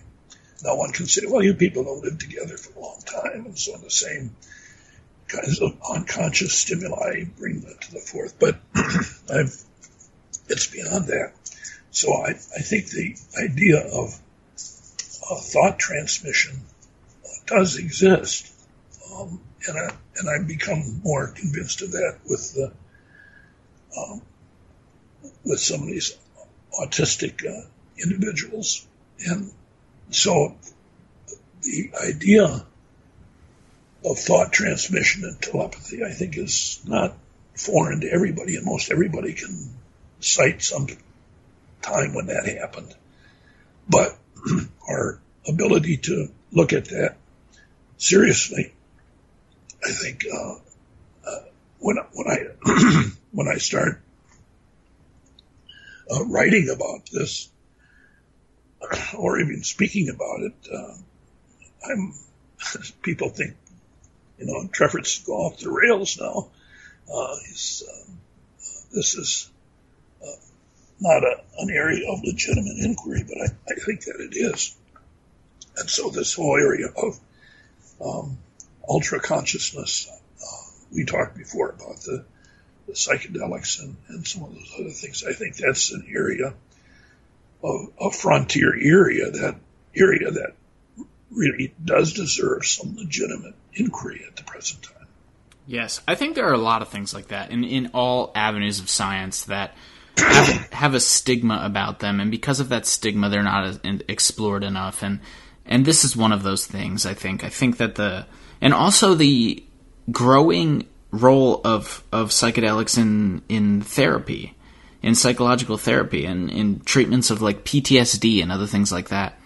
Now one can say, well, you people don't live together for a long time, and so the same kinds of unconscious stimuli bring that to the forth. But it's beyond that. So I think the idea of thought transmission does exist, and I've become more convinced of that with some of these autistic individuals. And so the idea of thought transmission and telepathy, I think, is not foreign to everybody, and most everybody can cite some time when that happened. But our ability to look at that seriously, I think, when I when I start writing about this, or even speaking about it, people think, Treffert's gone off the rails now. This is not an area of legitimate inquiry, but I think that it is. And so this whole area of ultra consciousness, we talked before about the psychedelics and some of those other things. I think that's an area of a frontier area that really does deserve some legitimate inquiry at the present time. Yes. I think there are a lot of things like that in all avenues of science that have a stigma about them. And because of that stigma, they're not explored enough. And this is one of those things, I think. I think that and also the growing role of psychedelics in therapy, in psychological therapy, and in treatments of like PTSD and other things like that.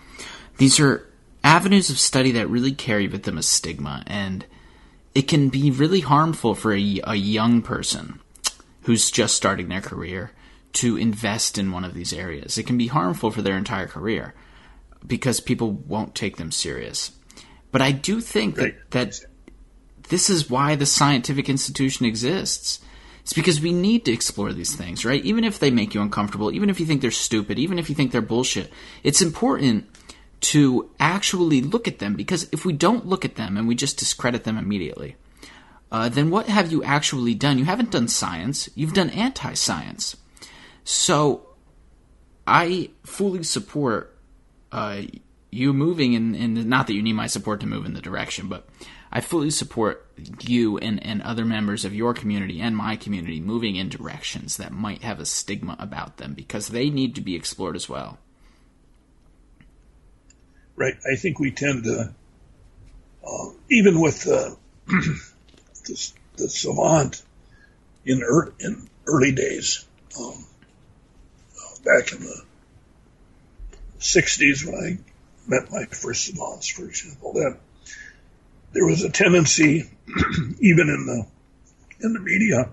These are avenues of study that really carry with them a stigma, and it can be really harmful for a young person who's just starting their career to invest in one of these areas. It can be harmful for their entire career because people won't take them serious. But I do think that this is why the scientific institution exists, It's because we need to explore these things, right? Even if they make you uncomfortable, even if you think they're stupid, even if you think they're bullshit, it's important to actually look at them, because if we don't look at them and we just discredit them immediately, then what have you actually done? You haven't done science. You've done anti-science. So I fully support you moving in, not that you need my support to move in the direction, but I fully support you and other members of your community and my community moving in directions that might have a stigma about them, because they need to be explored as well. Right. I think we tend to, even with the savant in early days, back in the 60s when I met my first savants, for example, that there was a tendency, even in the media,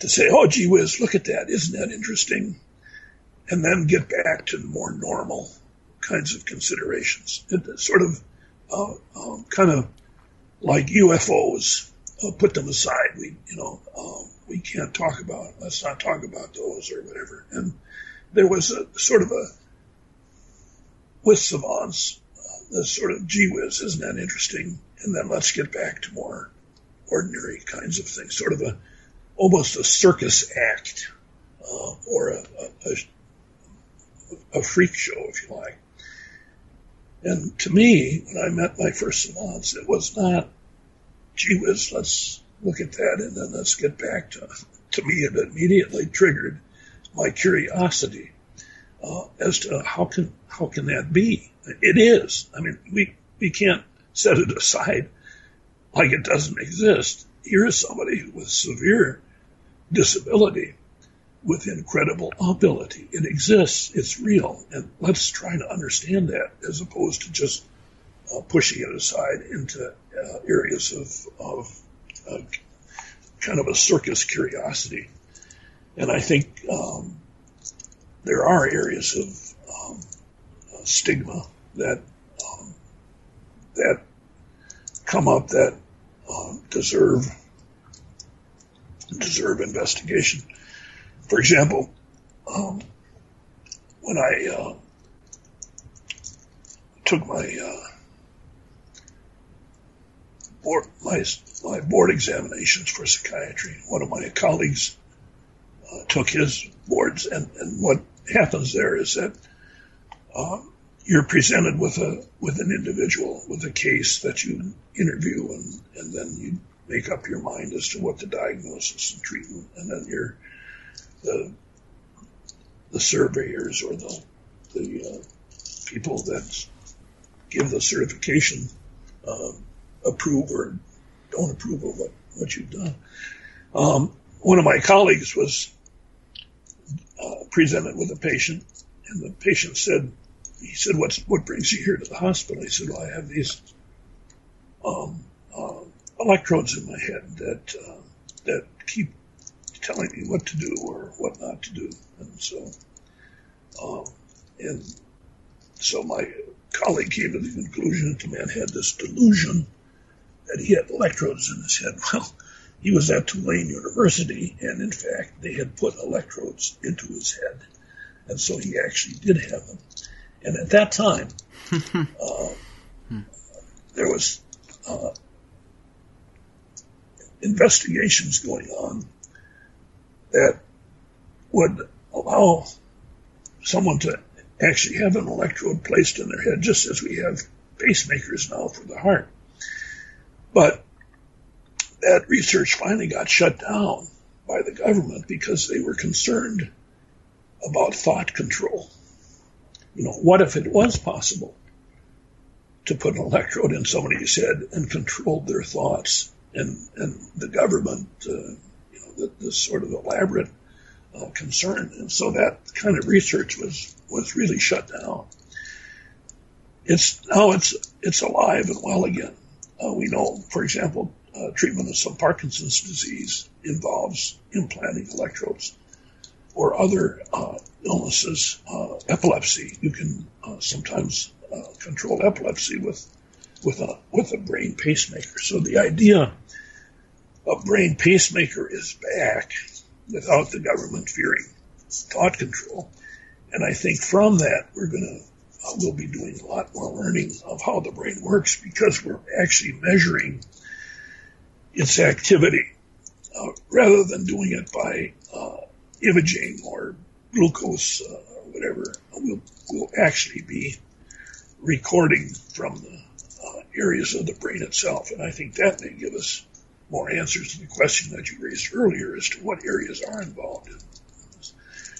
to say, "Oh, gee whiz, look at that! Isn't that interesting?" And then get back to more normal kinds of considerations. It sort of, kind of like UFOs, put them aside. We can't talk about. Let's not talk about those or whatever. And there was a sort of a, with savants, this sort of, gee whiz, isn't that interesting? And then let's get back to more ordinary kinds of things, sort of a, almost a circus act, or a freak show, if you like. And to me, when I met my first savants, it was not, gee whiz, let's look at that and then let's get back to. To me, it immediately triggered my curiosity as to how can that be? It is. I mean, we can't set it aside like it doesn't exist. Here is somebody with severe disability with incredible ability. It exists. It's real. And let's try to understand that, as opposed to just pushing it aside into areas of kind of a circus curiosity. And I think there are areas of stigma that that come up that deserve investigation. For example, when I took my my board examinations for psychiatry, one of my colleagues took his boards, and what happens there is that you're presented with an individual with a case that you interview, and then you make up your mind as to what the diagnosis and treatment, and then you're the surveyors or the people that give the certification approve or don't approve of what you've done. One of my colleagues was presented with a patient, and the patient said, he said, "What brings you here to the hospital?" He said, "Well, I have these electrodes in my head that keep telling me what to do or what not to do." And so, my colleague came to the conclusion that the man had this delusion that he had electrodes in his head. Well, he was at Tulane University, and in fact, they had put electrodes into his head, and so he actually did have them. And at that time, there was investigations going on that would allow someone to actually have an electrode placed in their head, just as we have pacemakers now for the heart. But that research finally got shut down by the government because they were concerned about thought control. You know, what if it was possible to put an electrode in somebody's head and control their thoughts? And the government, this sort of elaborate concern. And so that kind of research was really shut down. Now it's alive and well again. We know, for example, treatment of some Parkinson's disease involves implanting electrodes, or other illnesses, epilepsy. You can sometimes control epilepsy with a brain pacemaker. So the idea A brain pacemaker is back without the government fearing thought control. And I think from that, we'll be doing a lot more learning of how the brain works, because we're actually measuring its activity rather than doing it by imaging or glucose or whatever. We'll actually be recording from the areas of the brain itself. And I think that may give us more answers to the question that you raised earlier as to what areas are involved in this.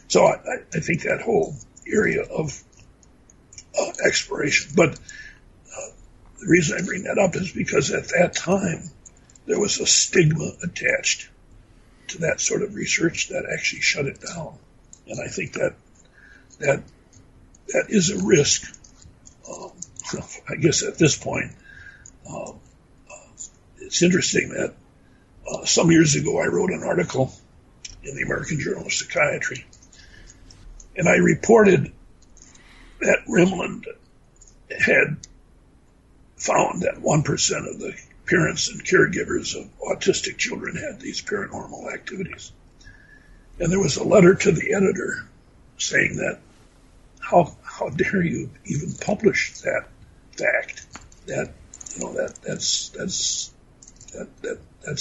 So I think that whole area of exploration. But the reason I bring that up is because at that time, there was a stigma attached to that sort of research that actually shut it down. And I think that is a risk. I guess at this point, it's interesting that some years ago I wrote an article in the American Journal of Psychiatry, and I reported that Rimland had found that 1% of the parents and caregivers of autistic children had these paranormal activities. And there was a letter to the editor saying that how dare you even publish that fact, that that's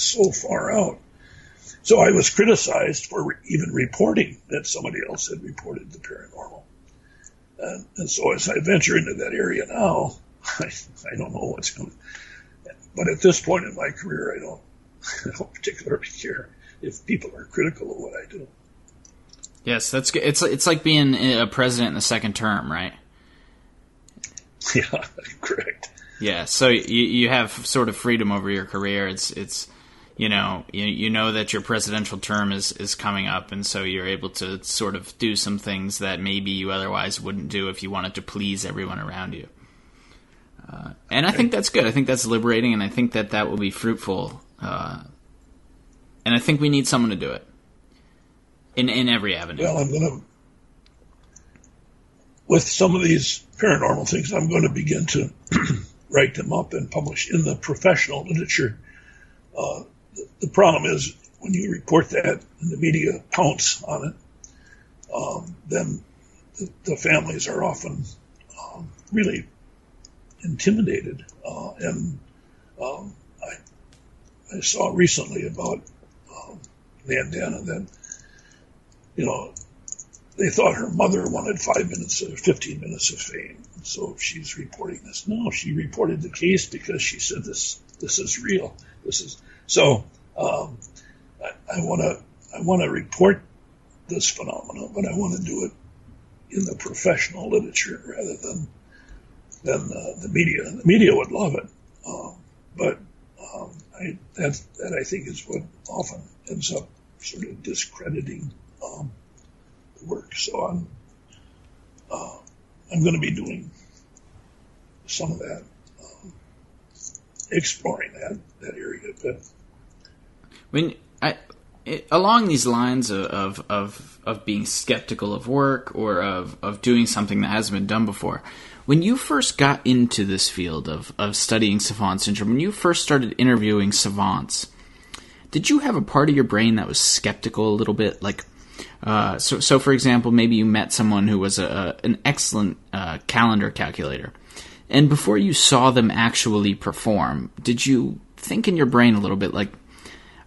so far out. So I was criticized for even reporting that somebody else had reported the paranormal. And so as I venture into that area now, I don't know what's coming. But at this point in my career, I don't particularly care if people are critical of what I do. Yes, that's good. It's like being a president in the second term, right? Yeah, correct. Yeah, so you have sort of freedom over your career. It's you know that your presidential term is coming up, and so you're able to sort of do some things that maybe you otherwise wouldn't do if you wanted to please everyone around you. And I think that's good. I think that's liberating, and I think that will be fruitful. And I think we need someone to do it in every avenue. Well, with some of these paranormal things, I'm going to begin to write them up and publish in the professional literature. The problem is when you report that and the media pounce on it, then the families are often really intimidated. I saw recently about Mandana that, they thought her mother wanted 15 minutes of fame. So she's reporting this. No, she reported the case because she said this is real. I want to report this phenomenon, but I want to do it in the professional literature rather than the media. The media would love it, but I think is what often ends up sort of discrediting the work. So I'm going to be doing some of that, exploring that area a bit. Along these lines of being skeptical of work or of doing something that hasn't been done before, when you first got into this field of studying Savant syndrome, when you first started interviewing savants, did you have a part of your brain that was skeptical a little bit? Like, so for example, maybe you met someone who was an excellent calendar calculator, and before you saw them actually perform, did you think in your brain a little bit like,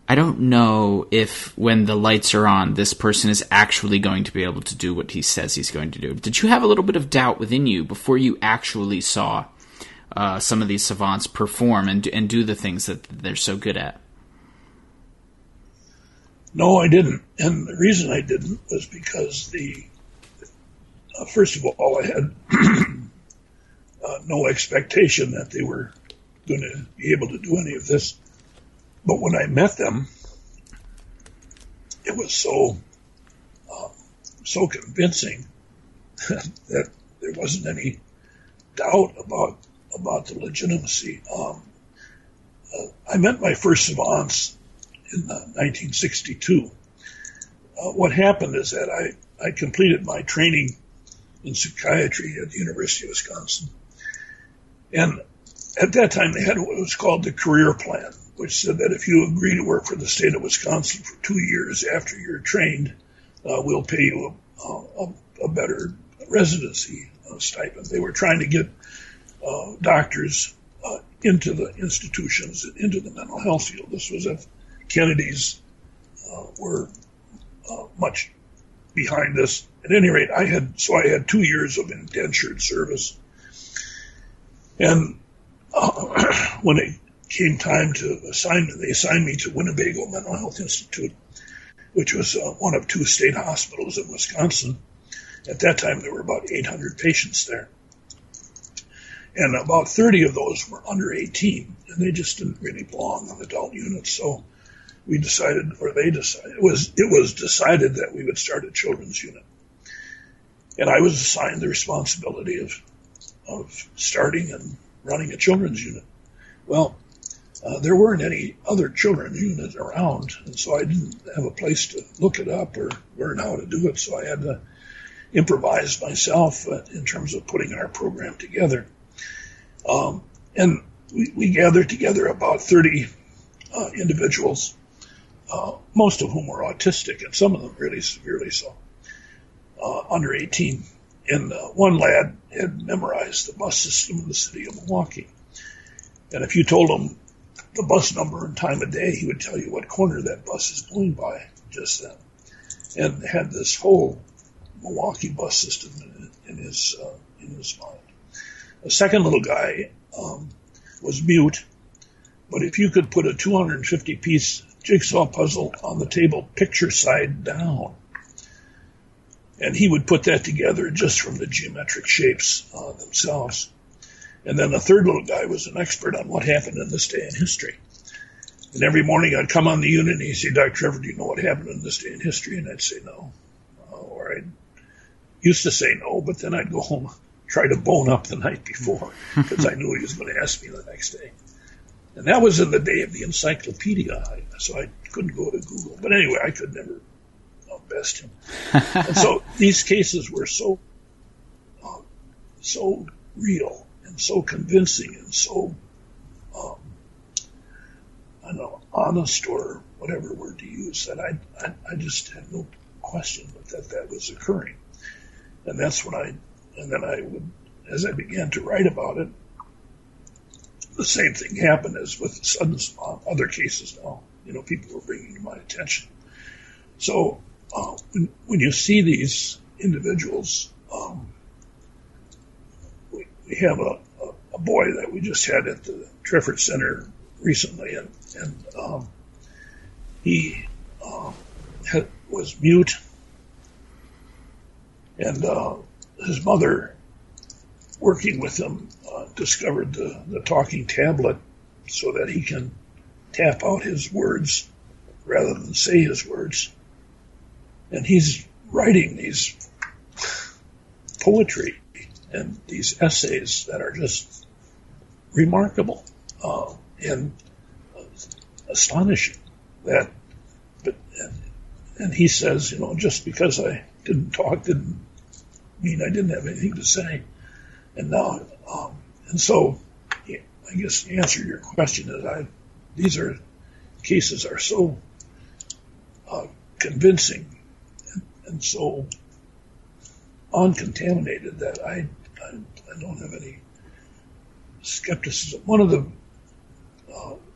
I don't know if when the lights are on, this person is actually going to be able to do what he says he's going to do? Did you have a little bit of doubt within you before you actually saw some of these savants perform and do the things that they're so good at? No, I didn't. And the reason I didn't was because first of all, I had no expectation that they were going to be able to do any of this. But when I met them, it was so convincing that there wasn't any doubt about the legitimacy. I met my first savants in 1962. What happened is that I completed my training in psychiatry at the University of Wisconsin. And at that time, they had what was called the career plan. which said that if you agree to work for the state of Wisconsin for 2 years after you're trained, we'll pay you a better residency stipend. They were trying to get doctors into the institutions and into the mental health field. This was if Kennedys were much behind this. At any rate, I had 2 years of indentured service. And when it came time to assign, they assigned me to Winnebago Mental Health Institute, which was one of two state hospitals in Wisconsin. At that time, there were about 800 patients there. And about 30 of those were under 18, and they just didn't really belong on adult units. So we decided, or they decided, it was decided that we would start a children's unit. And I was assigned the responsibility of starting and running a children's unit. Well, there weren't any other children's units around, and so I didn't have a place to look it up or learn how to do it, so I had to improvise myself in terms of putting our program together. And we gathered together about 30 individuals, most of whom were autistic, and some of them really severely so, under 18. And one lad had memorized the bus system in the city of Milwaukee. And if you told him the bus number and time of day, he would tell you what corner that bus is going by just then. And had this whole Milwaukee bus system in his mind. The second little guy was mute, but if you could put a 250-piece jigsaw puzzle on the table, picture side down, and he would put that together just from the geometric shapes themselves. And then the third little guy was an expert on what happened in this day in history. And every morning I'd come on the unit and he'd say, "Dr. Treffert, do you know what happened in this day in history?" And I'd say no. Or I used to say no, but then I'd go home, try to bone up the night before, because I knew he was going to ask me the next day. And that was in the day of the encyclopedia, so I couldn't go to Google. But anyway, I could never best him. And so these cases were so real and so convincing and so, I don't know, honest or whatever word to use, that I just had no question that was occurring. And that's when as I began to write about it, the same thing happened as with sudden other cases now, people were bringing to my attention. So when you see these individuals, we have a boy that we just had at the Treffert Center recently, and he was mute, and his mother, working with him, discovered the talking tablet so that he can tap out his words rather than say his words. And he's writing these poetry and these essays that are just remarkable and astonishing. And he says, just because I didn't talk didn't mean I didn't have anything to say. And now, I guess the answer to your question is, these cases are so convincing and so uncontaminated that I don't have any skepticism. One of the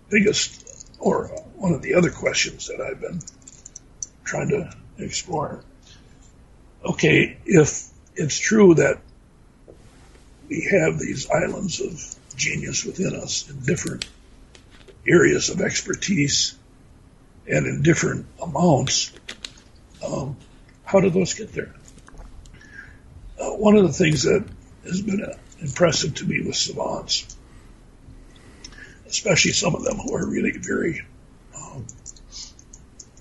biggest, or one of the other questions that I've been trying to explore, okay, if it's true that we have these islands of genius within us in different areas of expertise and in different amounts, how do those get there? One of the things that has been impressive to me with savants, especially some of them who are really very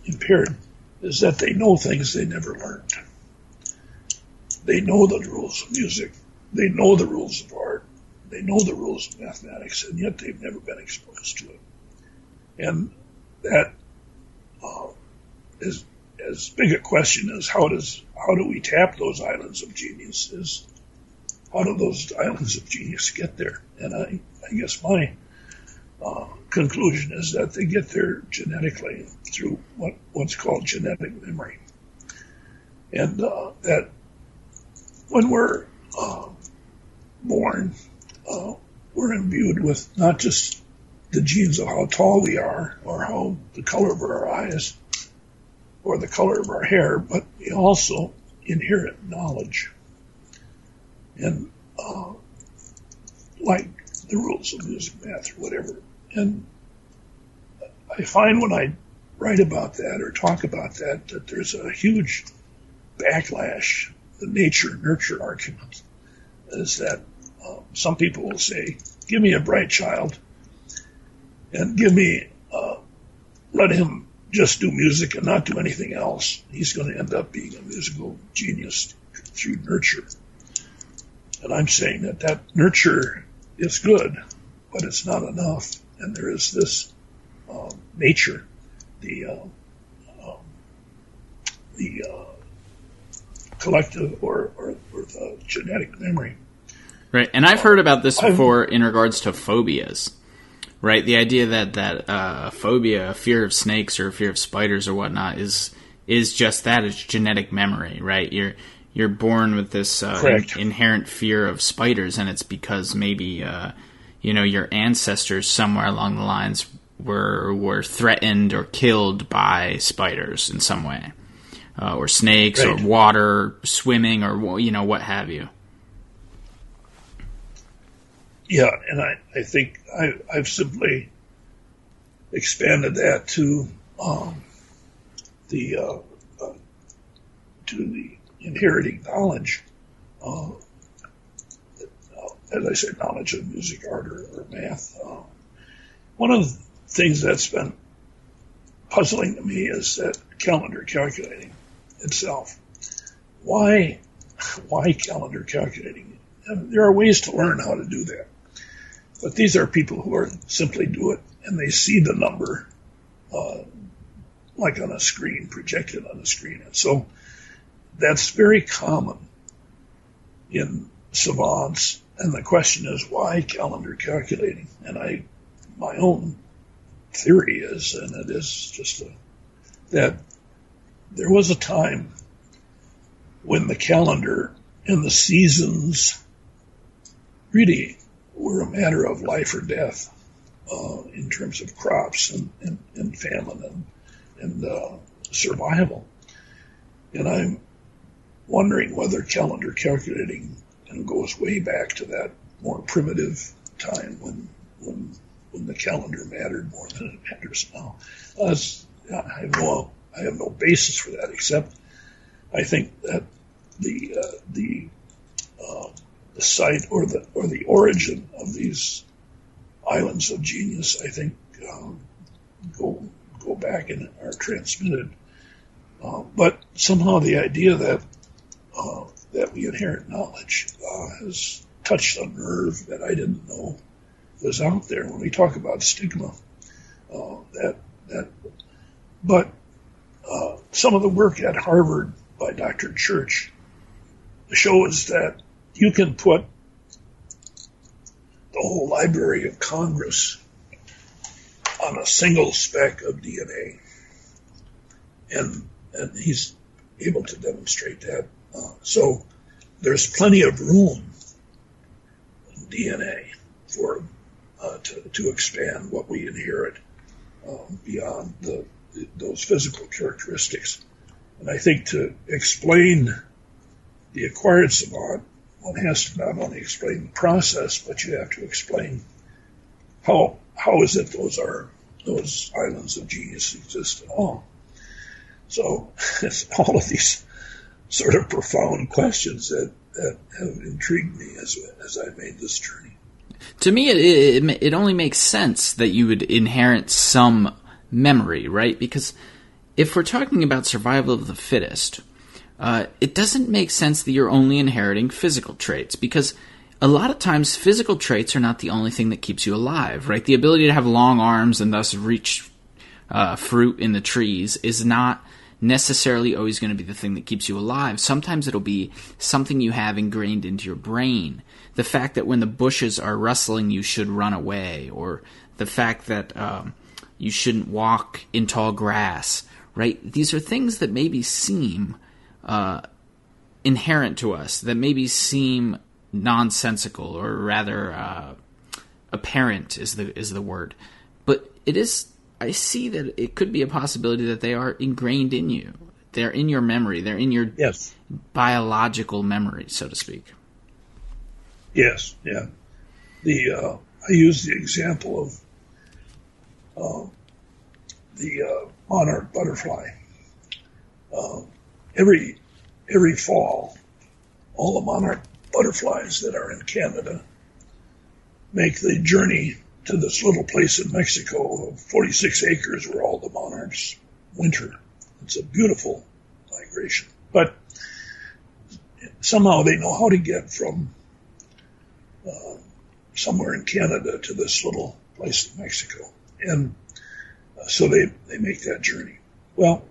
impaired, is that they know things they never learned. They know the rules of music. They know the rules of art. They know the rules of mathematics, and yet they've never been exposed to it. And that is as big a question as how do we tap those islands of genius? Is how do those islands of genius get there? And I guess my conclusion is that they get there genetically through what's called genetic memory. And that when we're born, we're imbued with not just the genes of how tall we are or how the color of our eyes or the color of our hair, but we also inherit knowledge. And like the rules of music, math, or whatever. And I find when I write about that or talk about that, that there's a huge backlash, the nature-nurture argument, is that some people will say, give me a bright child and let him just do music and not do anything else. He's going to end up being a musical genius through nurture. And I'm saying that that nurture is good, but it's not enough. And there is this nature, the collective or the genetic memory. Right, and I've heard about this before in regards to phobias, right? The idea that phobia, a fear of snakes or a fear of spiders or whatnot, is just that. It's genetic memory, right? You're born with this inherent fear of spiders, and it's because maybe your ancestors somewhere along the lines were threatened or killed by spiders in some way, or snakes, right, or water, swimming, or what have you. Yeah, and I think I've simply expanded that to the inheriting knowledge, as I said, knowledge of music, art, or math. One of the things that's been puzzling to me is that calendar calculating itself. Why calendar calculating? And there are ways to learn how to do that. But these are people who are simply do it, and they see the number like on a screen, projected on a screen. And so that's very common in savants. And the question is, why calendar calculating? And my own theory is, and it is just that there was a time when the calendar and the seasons really were a matter of life or death in terms of crops and famine and survival. And I'm wondering whether calendar calculating goes way back to that more primitive time when the calendar mattered more than it matters now. I have no basis for that, except I think that the site or the origin of these islands of genius, I think, go back and are transmitted. But somehow the idea that we inherit knowledge has touched a nerve that I didn't know was out there. When we talk about stigma, but some of the work at Harvard by Dr. Church shows that you can put the whole Library of Congress on a single speck of DNA, and he's able to demonstrate that. So there's plenty of room in DNA for to expand what we inherit beyond those physical characteristics. And I think to explain the acquired savant, one has to not only explain the process, but you have to explain how is it those islands of genius exist at all. So it's all of these sort of profound questions that have intrigued me as I made this journey. To me, it only makes sense that you would inherit some memory, right? Because if we're talking about survival of the fittest, it doesn't make sense that you're only inheriting physical traits, because a lot of times physical traits are not the only thing that keeps you alive, right? The ability to have long arms and thus reach fruit in the trees is not necessarily always going to be the thing that keeps you alive. Sometimes it'll be something you have ingrained into your brain. The fact that when the bushes are rustling, you should run away, or the fact that you shouldn't walk in tall grass, right? These are things that maybe seem inherent to us, that maybe seem nonsensical, or rather apparent is the word. But it is, I see that it could be a possibility that they are ingrained in you. They're in your memory. They're in your biological memory, so to speak. Yes, yeah. I use the example of the monarch butterfly. Every fall, all the monarch butterflies that are in Canada make the journey to this little place in Mexico of 46 acres where all the monarchs winter. It's a beautiful migration. But somehow they know how to get from somewhere in Canada to this little place in Mexico. And so they make that journey. Well,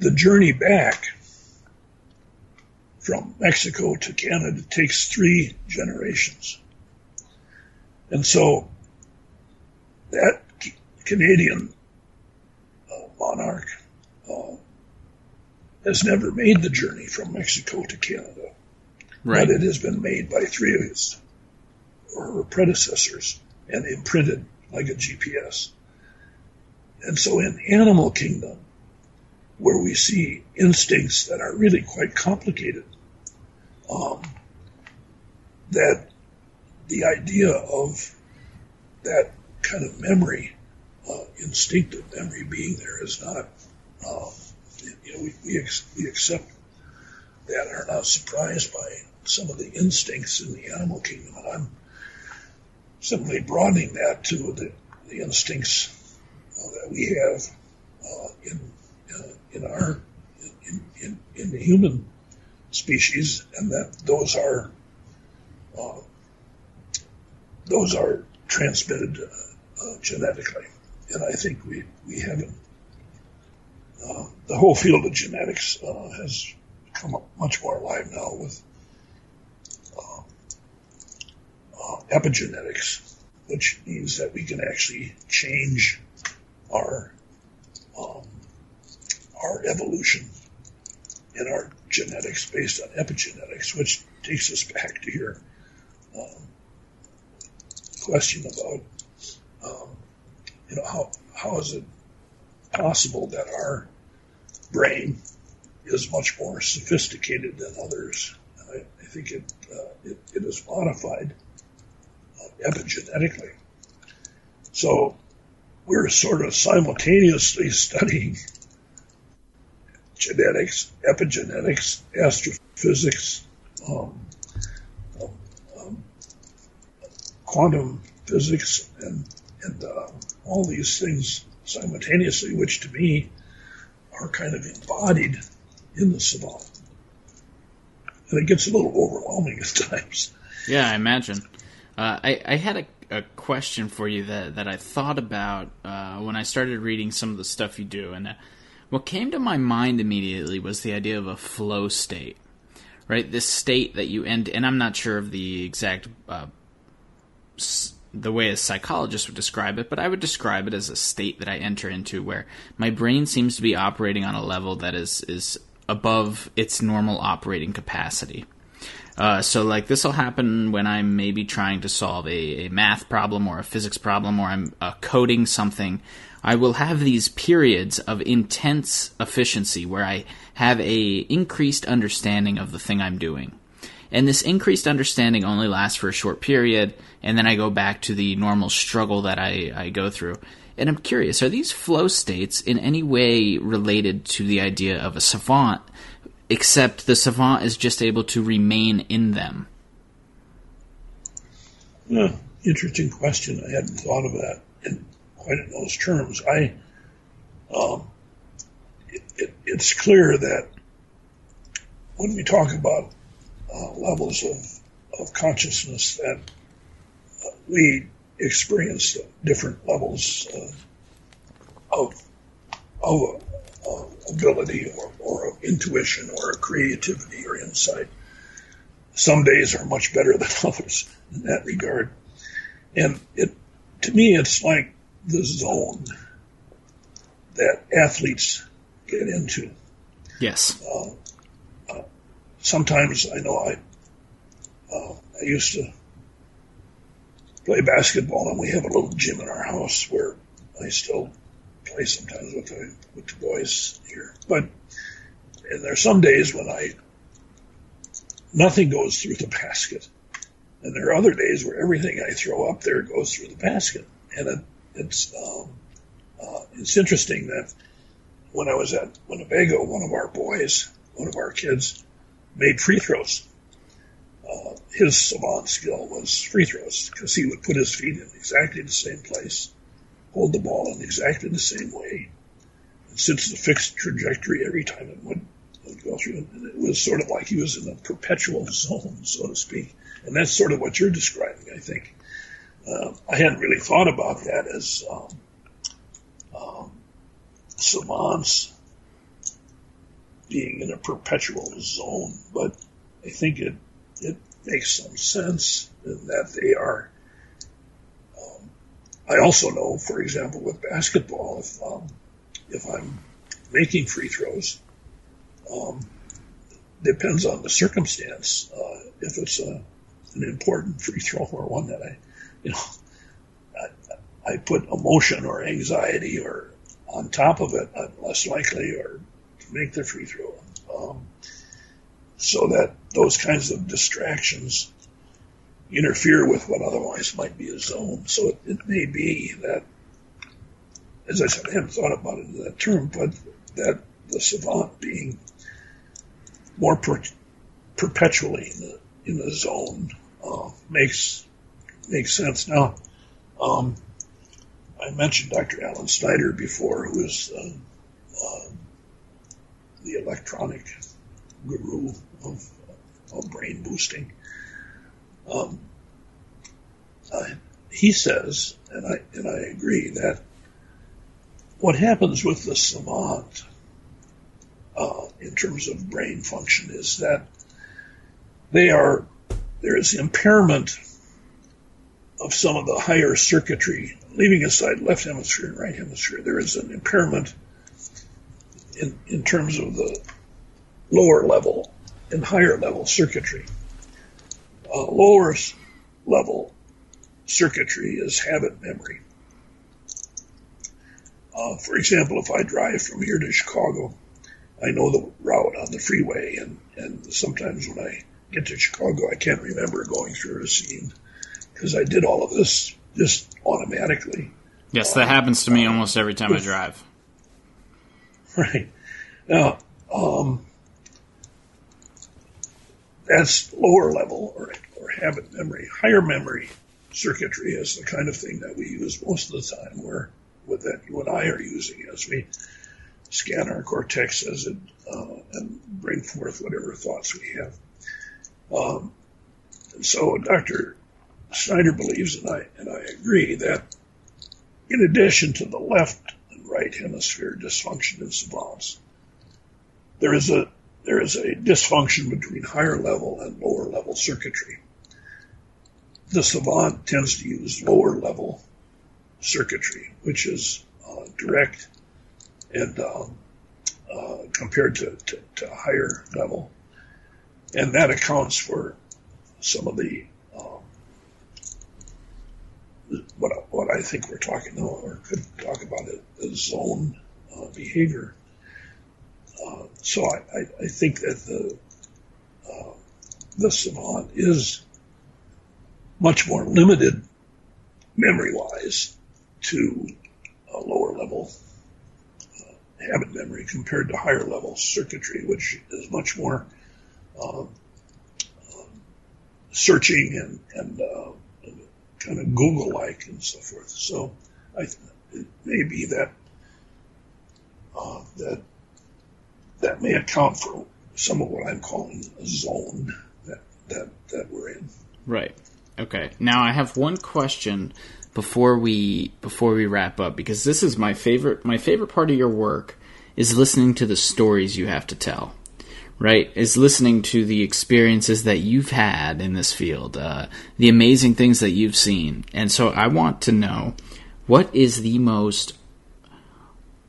the journey back from Mexico to Canada takes 3 generations. And so that Canadian monarch has never made the journey from Mexico to Canada. Right. But it has been made by 3 of his or her predecessors and imprinted like a GPS. And so in Animal Kingdom, where we see instincts that are really quite complicated, that the idea of that kind of memory, instinctive memory being there is not, we accept that and are not surprised by some of the instincts in the animal kingdom. And I'm simply broadening that to the instincts that we have in the human species, and that those are transmitted genetically. And I think we haven't. The whole field of genetics has come up much more alive now with epigenetics, which means that we can actually change our evolution and our genetics based on epigenetics, which takes us back to your question about how is it possible that our brain is much more sophisticated than others. And I think it is modified epigenetically. So we're sort of simultaneously studying genetics, epigenetics, astrophysics, quantum physics, and all these things simultaneously, which to me are kind of embodied in the savant. And it gets a little overwhelming at times. Yeah, I imagine. I had a question for you that I thought about when I started reading some of the stuff you do. And what came to my mind immediately was the idea of a flow state, right? This state that you end, and I'm not sure of the exact the way a psychologist would describe it, but I would describe it as a state that I enter into where my brain seems to be operating on a level that is above its normal operating capacity. So like this will happen when I'm maybe trying to solve a math problem or a physics problem, or I'm coding something. I will have these periods of intense efficiency where I have a increased understanding of the thing I'm doing. And this increased understanding only lasts for a short period, and then I go back to the normal struggle that I go through. And I'm curious, are these flow states in any way related to the idea of a savant, except the savant is just able to remain in them? Yeah, interesting question. I hadn't thought of that in quite in those terms. It's clear that when we talk about levels of consciousness that we experience different levels of ability or of intuition or of creativity or insight. Some days are much better than others in that regard. And it to me, it's like the zone that athletes get into. Yes. Sometimes I know I used to play basketball, and we have a little gym in our house where I still play sometimes with the boys here. But and there are some days when nothing goes through the basket. And there are other days where everything I throw up there goes through the basket. And it's interesting that when I was at Winnebago, one of our kids, made free throws. His savant skill was free throws because he would put his feet in exactly the same place, hold the ball in exactly the same way, and since the fixed trajectory every time it would go through. And it was sort of like he was in a perpetual zone, so to speak. And that's sort of what you're describing, I think. I hadn't really thought about that as savants being in a perpetual zone, but I think it makes some sense in that they are. I also know, for example, with basketball, if I'm making free throws, depends on the circumstance. If it's an important free throw or one that I put emotion or anxiety or on top of it, I'm less likely to make the free throw. So that those kinds of distractions interfere with what otherwise might be a zone. So it may be that, as I said, I haven't thought about it in that term, but that the savant being more perpetually in the zone makes sense. Now, I mentioned Dr. Alan Snyder before, who is the electronic guru of brain boosting. He says, and I agree, that what happens with the savant in terms of brain function is that there is impairment of some of the higher circuitry. Leaving aside left hemisphere and right hemisphere, there is an impairment in terms of the lower level and higher level circuitry. Lower level circuitry is habit memory. For example, if I drive from here to Chicago, I know the route on the freeway, and sometimes when I get to Chicago, I can't remember going through a scene because I did all of this just automatically. Yes, that happens to me almost every time I drive. Right. Now, that's lower level or habit memory. Higher memory circuitry is the kind of thing that we use most of the time that you and I are using as we scan our cortex as it and bring forth whatever thoughts we have. And so Dr. Snyder believes, and I agree, that in addition to the left and right hemisphere dysfunction in savants, there is a dysfunction between higher level and lower level circuitry. The savant tends to use lower level circuitry, which is direct and compared to higher level. And that accounts for some of the what I think we're talking about or could talk about is zone behavior. So I think that the savant is much more limited memory-wise to a lower-level habit memory compared to higher-level circuitry, which is much more searching and kind of Google-like and so forth. So it may be that that may account for some of what I'm calling a zone that we're in. Right. Okay. Now I have one question before we wrap up, because this is my favorite part of your work is listening to the stories you have to tell. right, is listening to the experiences that you've had in this field, the amazing things that you've seen. And so I want to know, what is the most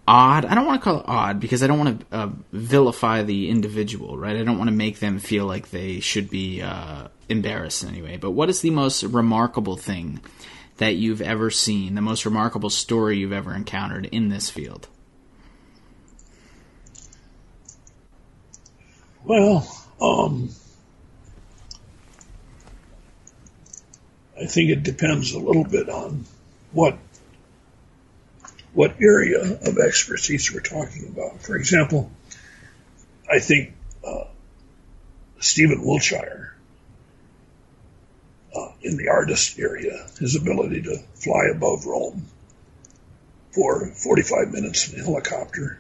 odd, I don't want to call it odd because I don't want to vilify the individual, right? I don't want to make them feel like they should be embarrassed in any way. But what is the most remarkable thing that you've ever seen, the most remarkable story you've ever encountered in this field? Well, I think it depends a little bit on what area of expertise we're talking about. For example, I think Stephen Wiltshire in the artist area, his ability to fly above Rome for 45 minutes in a helicopter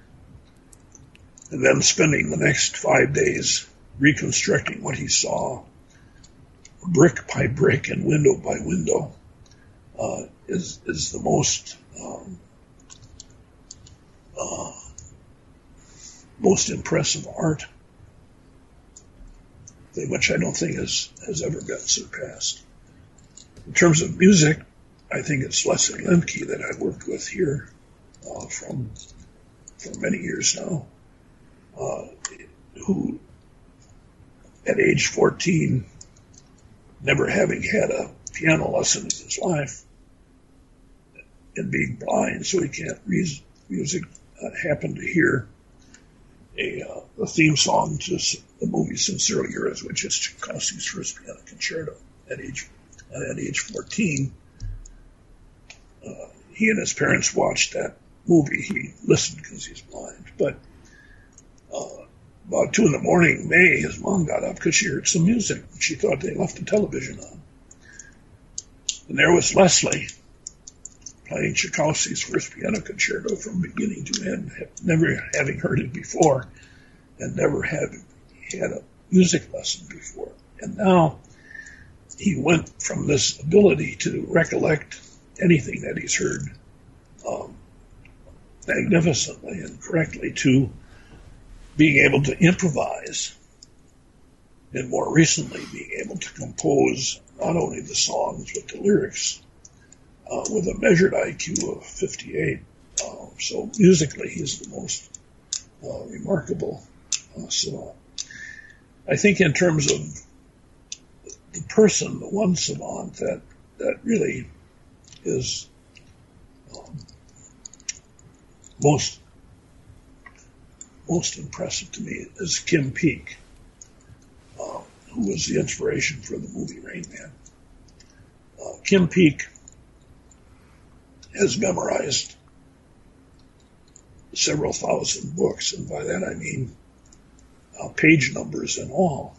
and then spending the next 5 days reconstructing what he saw brick by brick and window by window is the most most impressive art, which I don't think has ever been surpassed. In terms of music, I think it's Leslie Lemke that I've worked with here for many years now, who at age 14, never having had a piano lesson in his life and being blind so he can't read music, happened to hear a theme song to the movie Sincerely Yours, which is Tchaikovsky's first piano concerto at age 14. He and his parents watched that movie. He listened because he's blind. But about 2 a.m, May, his mom got up because she heard some music. She thought they left the television on. And there was Leslie playing Tchaikovsky's first piano concerto from beginning to end, never having heard it before and never having had a music lesson before. And now he went from this ability to recollect anything that he's heard magnificently and correctly to being able to improvise, and more recently being able to compose not only the songs but the lyrics with a measured IQ of 58. So musically, he's the most remarkable savant. I think in terms of the person, the one savant that really is most impressive to me is Kim Peek, who was the inspiration for the movie Rain Man. Kim Peek has memorized several thousand books, and by that I mean page numbers and all.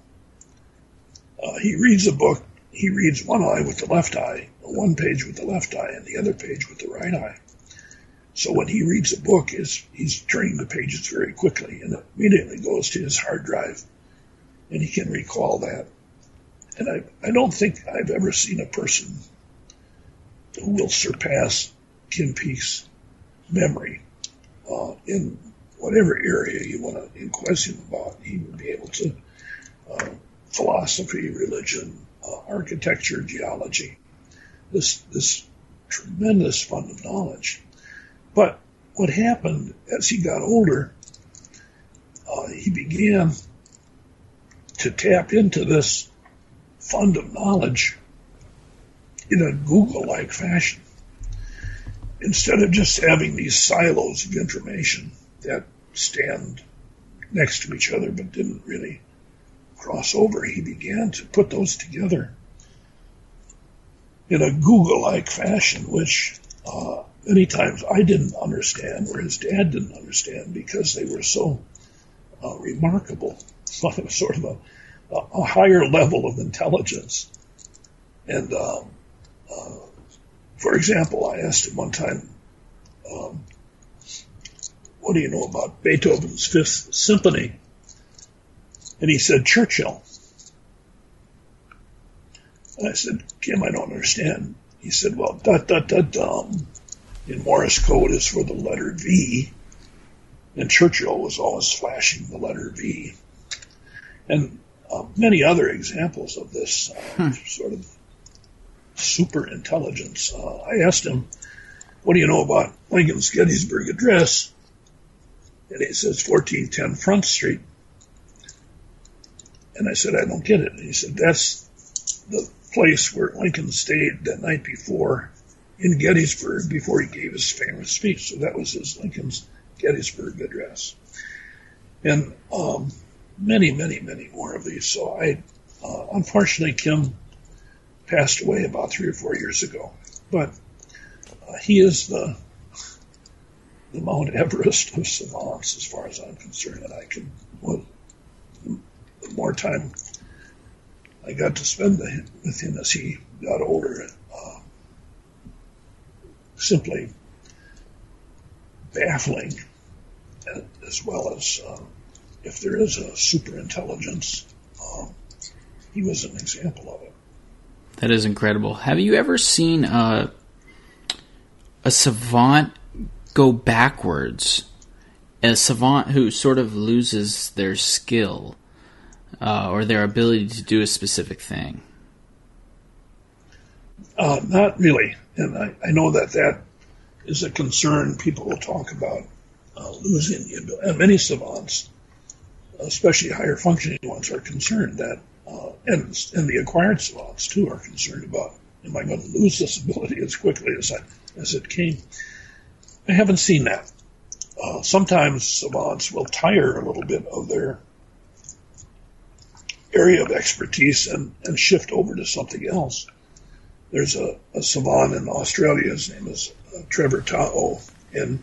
He reads a book, he reads one eye with the left eye, one page with the left eye, and the other page with the right eye. So when he reads a book, he's turning the pages very quickly, and it immediately goes to his hard drive, and he can recall that. And I don't think I've ever seen a person who will surpass Kim Peek's memory in whatever area you want to inquest him about. He would be able to philosophy, religion, architecture, geology, this tremendous fund of knowledge. But what happened as he got older, he began to tap into this fund of knowledge in a Google-like fashion. Instead of just having these silos of information that stand next to each other but didn't really cross over, he began to put those together in a Google-like fashion, which many times I didn't understand or his dad didn't understand because they were so remarkable, sort of a higher level of intelligence. And for example, I asked him one time, what do you know about Beethoven's Fifth Symphony? And he said, Churchill. And I said, Kim, I don't understand. He said, well, dot, dot, dot, dum, in Morse code is for the letter V. And Churchill was always flashing the letter V. and many other examples of this sort of super intelligence. I asked him, what do you know about Lincoln's Gettysburg Address? And he says, 1410 Front Street. And I said, I don't get it. And he said, that's the place where Lincoln stayed the night before in Gettysburg before he gave his famous speech. So that was his Lincoln's Gettysburg Address. And many, many, many more of these. So I, unfortunately, Kim passed away about 3 or 4 years ago. But he is the Mount Everest of savants as far as I'm concerned. And I can, well, the more time I got to spend with him as he got older, simply baffling, as well as if there is a super intelligence, he was an example of it. That is incredible. Have you ever seen a savant go backwards? A savant who sort of loses their skill or their ability to do a specific thing? Not really. And I know that is a concern people will talk about, losing the ability. And many savants, especially higher functioning ones, are concerned that, and the acquired savants too are concerned about, am I going to lose this ability as quickly as it came? I haven't seen that. Sometimes savants will tire a little bit of their area of expertise and shift over to something else. There's a savant in Australia. His name is Trevor Tao, and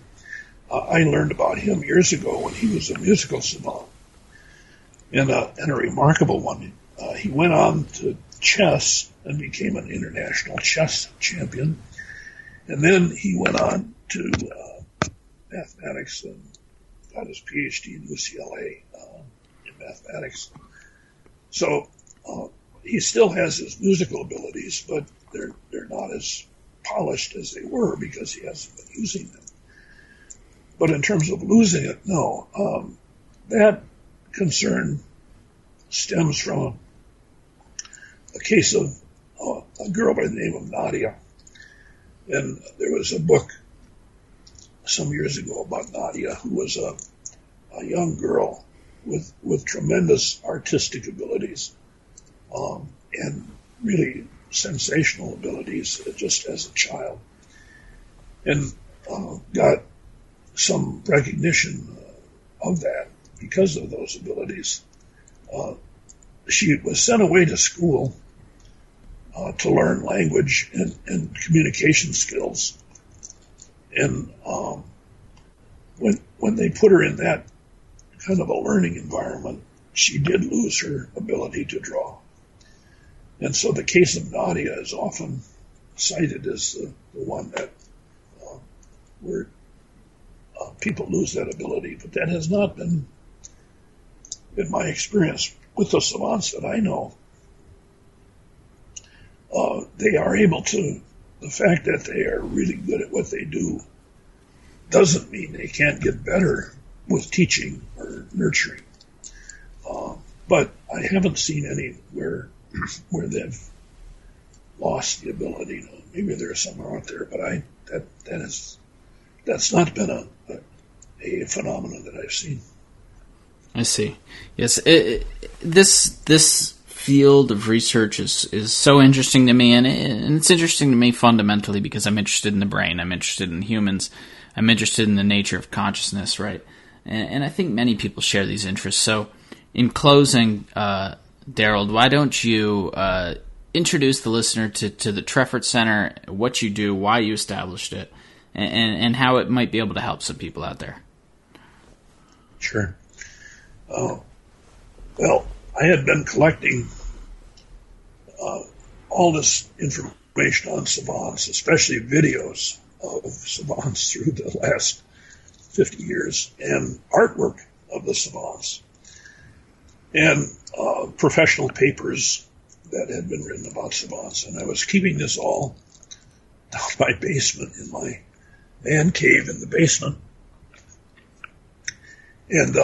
I learned about him years ago when he was a musical savant and a remarkable one. He went on to chess and became an international chess champion, and then he went on to mathematics and got his PhD in UCLA in mathematics. So he still has his musical abilities, but they're not as polished as they were because he hasn't been using them. But in terms of losing it, no. That concern stems from a case of a girl by the name of Nadia. And there was a book some years ago about Nadia, who was a young girl with tremendous artistic abilities and really sensational abilities just as a child, and got some recognition of that because of those abilities. She was sent away to school to learn language and communication skills, and when they put her in that kind of a learning environment, she did lose her ability to draw. And so the case of Nadia is often cited as the one that where people lose that ability, but that has not been my experience with the savants that I know. They are able to. The fact that they are really good at what they do doesn't mean they can't get better with teaching or nurturing. But I haven't seen any where they've lost the ability. Maybe there's some out there, but that's not been a phenomenon that I've seen. I see. Yes, this field of research is so interesting to me, and it's interesting to me fundamentally because I'm interested in the brain, I'm interested in humans, I'm interested in the nature of consciousness, right? And I think many people share these interests. So, in closing, Darold, why don't you introduce the listener to the Treffert Center, what you do, why you established it, and how it might be able to help some people out there? Sure. Well, I had been collecting all this information on savants, especially videos of savants through the last 50 years, and artwork of the savants, and professional papers that had been written about savants. And I was keeping this all down my basement in my man cave in the basement. And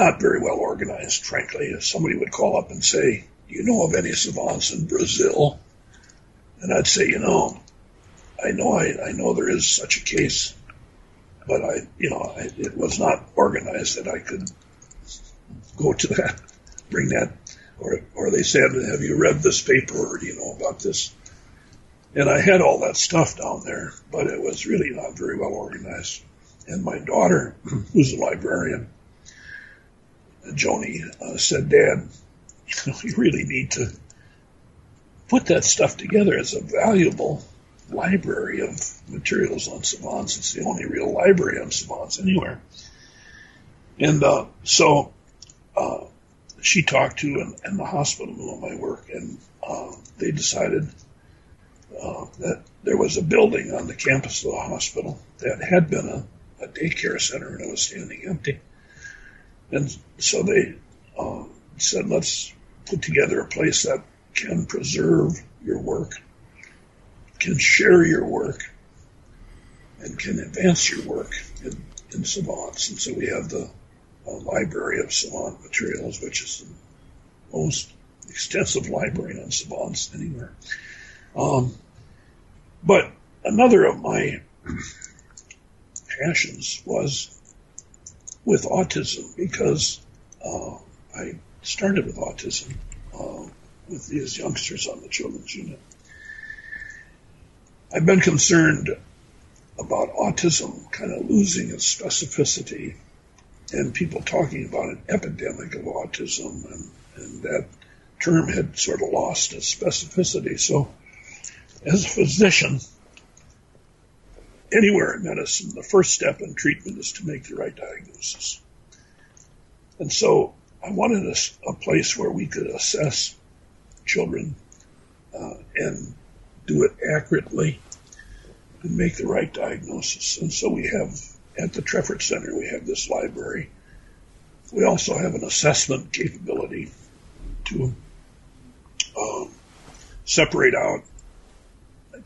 not very well organized, frankly. If somebody would call up and say, do you know of any savants in Brazil? And I'd say, I know there is such a case, but it was not organized that I could go to that, bring that, or they said, have you read this paper, or do you know about this? And I had all that stuff down there, but it was really not very well organized. And my daughter, who's a librarian, Joni, said, Dad, you really need to put that stuff together. It's a valuable library of materials on savants. It's the only real library on savants anywhere. And so she talked to and the hospital knew of my work, and they decided that there was a building on the campus of the hospital that had been a daycare center, and it was standing empty. And so they said, let's put together a place that can preserve your work, can share your work, and can advance your work in savants. And so we have the Library of Savant Materials, which is the most extensive library on savants anywhere. But another of my passions was with autism, because I started with autism with these youngsters on the children's unit. I've been concerned about autism kind of losing its specificity, and people talking about an epidemic of autism, and that term had sort of lost its specificity. So as a physician, anywhere in medicine, the first step in treatment is to make the right diagnosis. And so I wanted a place where we could assess children and do it accurately and make the right diagnosis. And so we have, at the Treffert Center, we have this library. We also have an assessment capability to separate out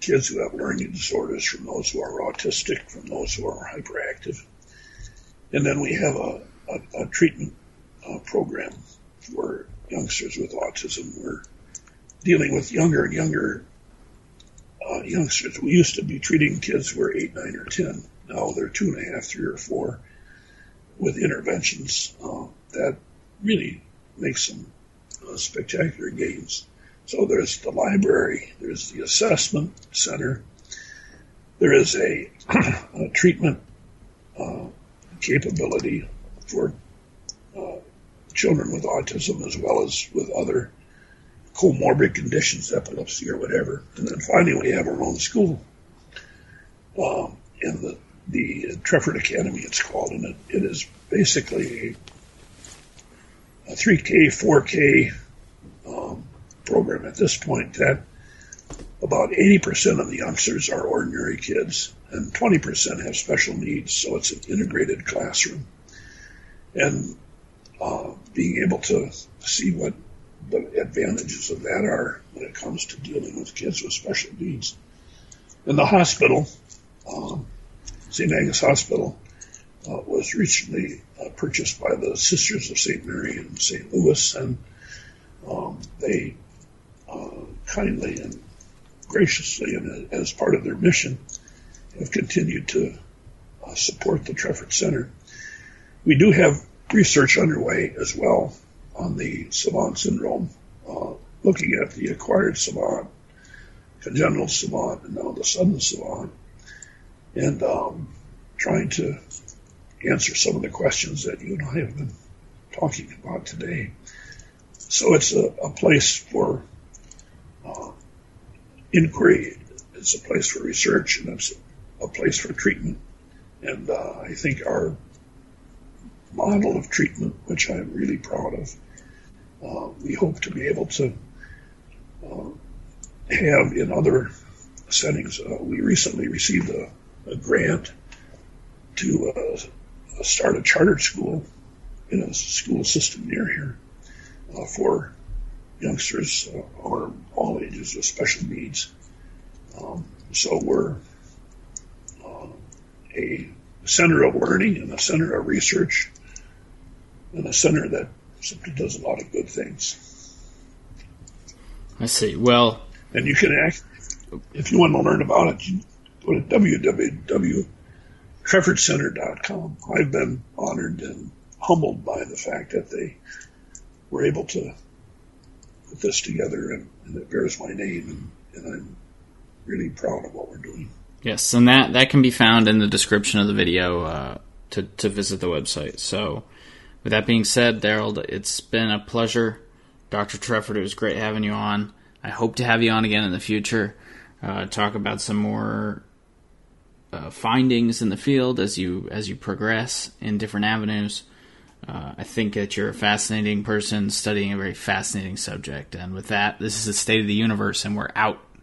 kids who have learning disorders from those who are autistic, from those who are hyperactive. And then we have a treatment program for youngsters with autism. We're dealing with younger and younger youngsters. We used to be treating kids who were 8, 9, or 10. Now they're 2.5, 3, or 4 with interventions that really make some spectacular gains. So there's the library, there's the assessment center, there is a treatment capability for children with autism as well as with other comorbid conditions, epilepsy or whatever. And then finally we have our own school in the Treffert Academy, it's called, and it is basically a 3K, 4K program at this point that about 80% of the youngsters are ordinary kids and 20% have special needs, so it's an integrated classroom. And being able to see what the advantages of that are when it comes to dealing with kids with special needs. And the hospital, St. Agnes Hospital, was recently purchased by the Sisters of St. Mary in St. Louis, and they kindly and graciously, and as part of their mission, have continued to support the Treffert Center. We do have research underway as well on the savant syndrome, looking at the acquired savant, congenital savant, and now the sudden savant, and trying to answer some of the questions that you and I have been talking about today. So it's a place for inquiry, it's a place for research, and it's a place for treatment. And I think our model of treatment, which I'm really proud of, we hope to be able to have in other settings. We recently received a grant to start a charter school in a school system near here for youngsters or all ages with special needs. So we're a center of learning and a center of research in a center that simply does a lot of good things. I see. Well, and you can act if you want to learn about it. You go to www.treffertcenter.com. I've been honored and humbled by the fact that they were able to put this together, and it bears my name, and I'm really proud of what we're doing. Yes, and that can be found in the description of the video to visit the website. So with that being said, Darold, it's been a pleasure. Dr. Treffert, it was great having you on. I hope to have you on again in the future, talk about some more findings in the field as you progress in different avenues. I think that you're a fascinating person studying a very fascinating subject. And with that, this is the State of the Universe, and we're out.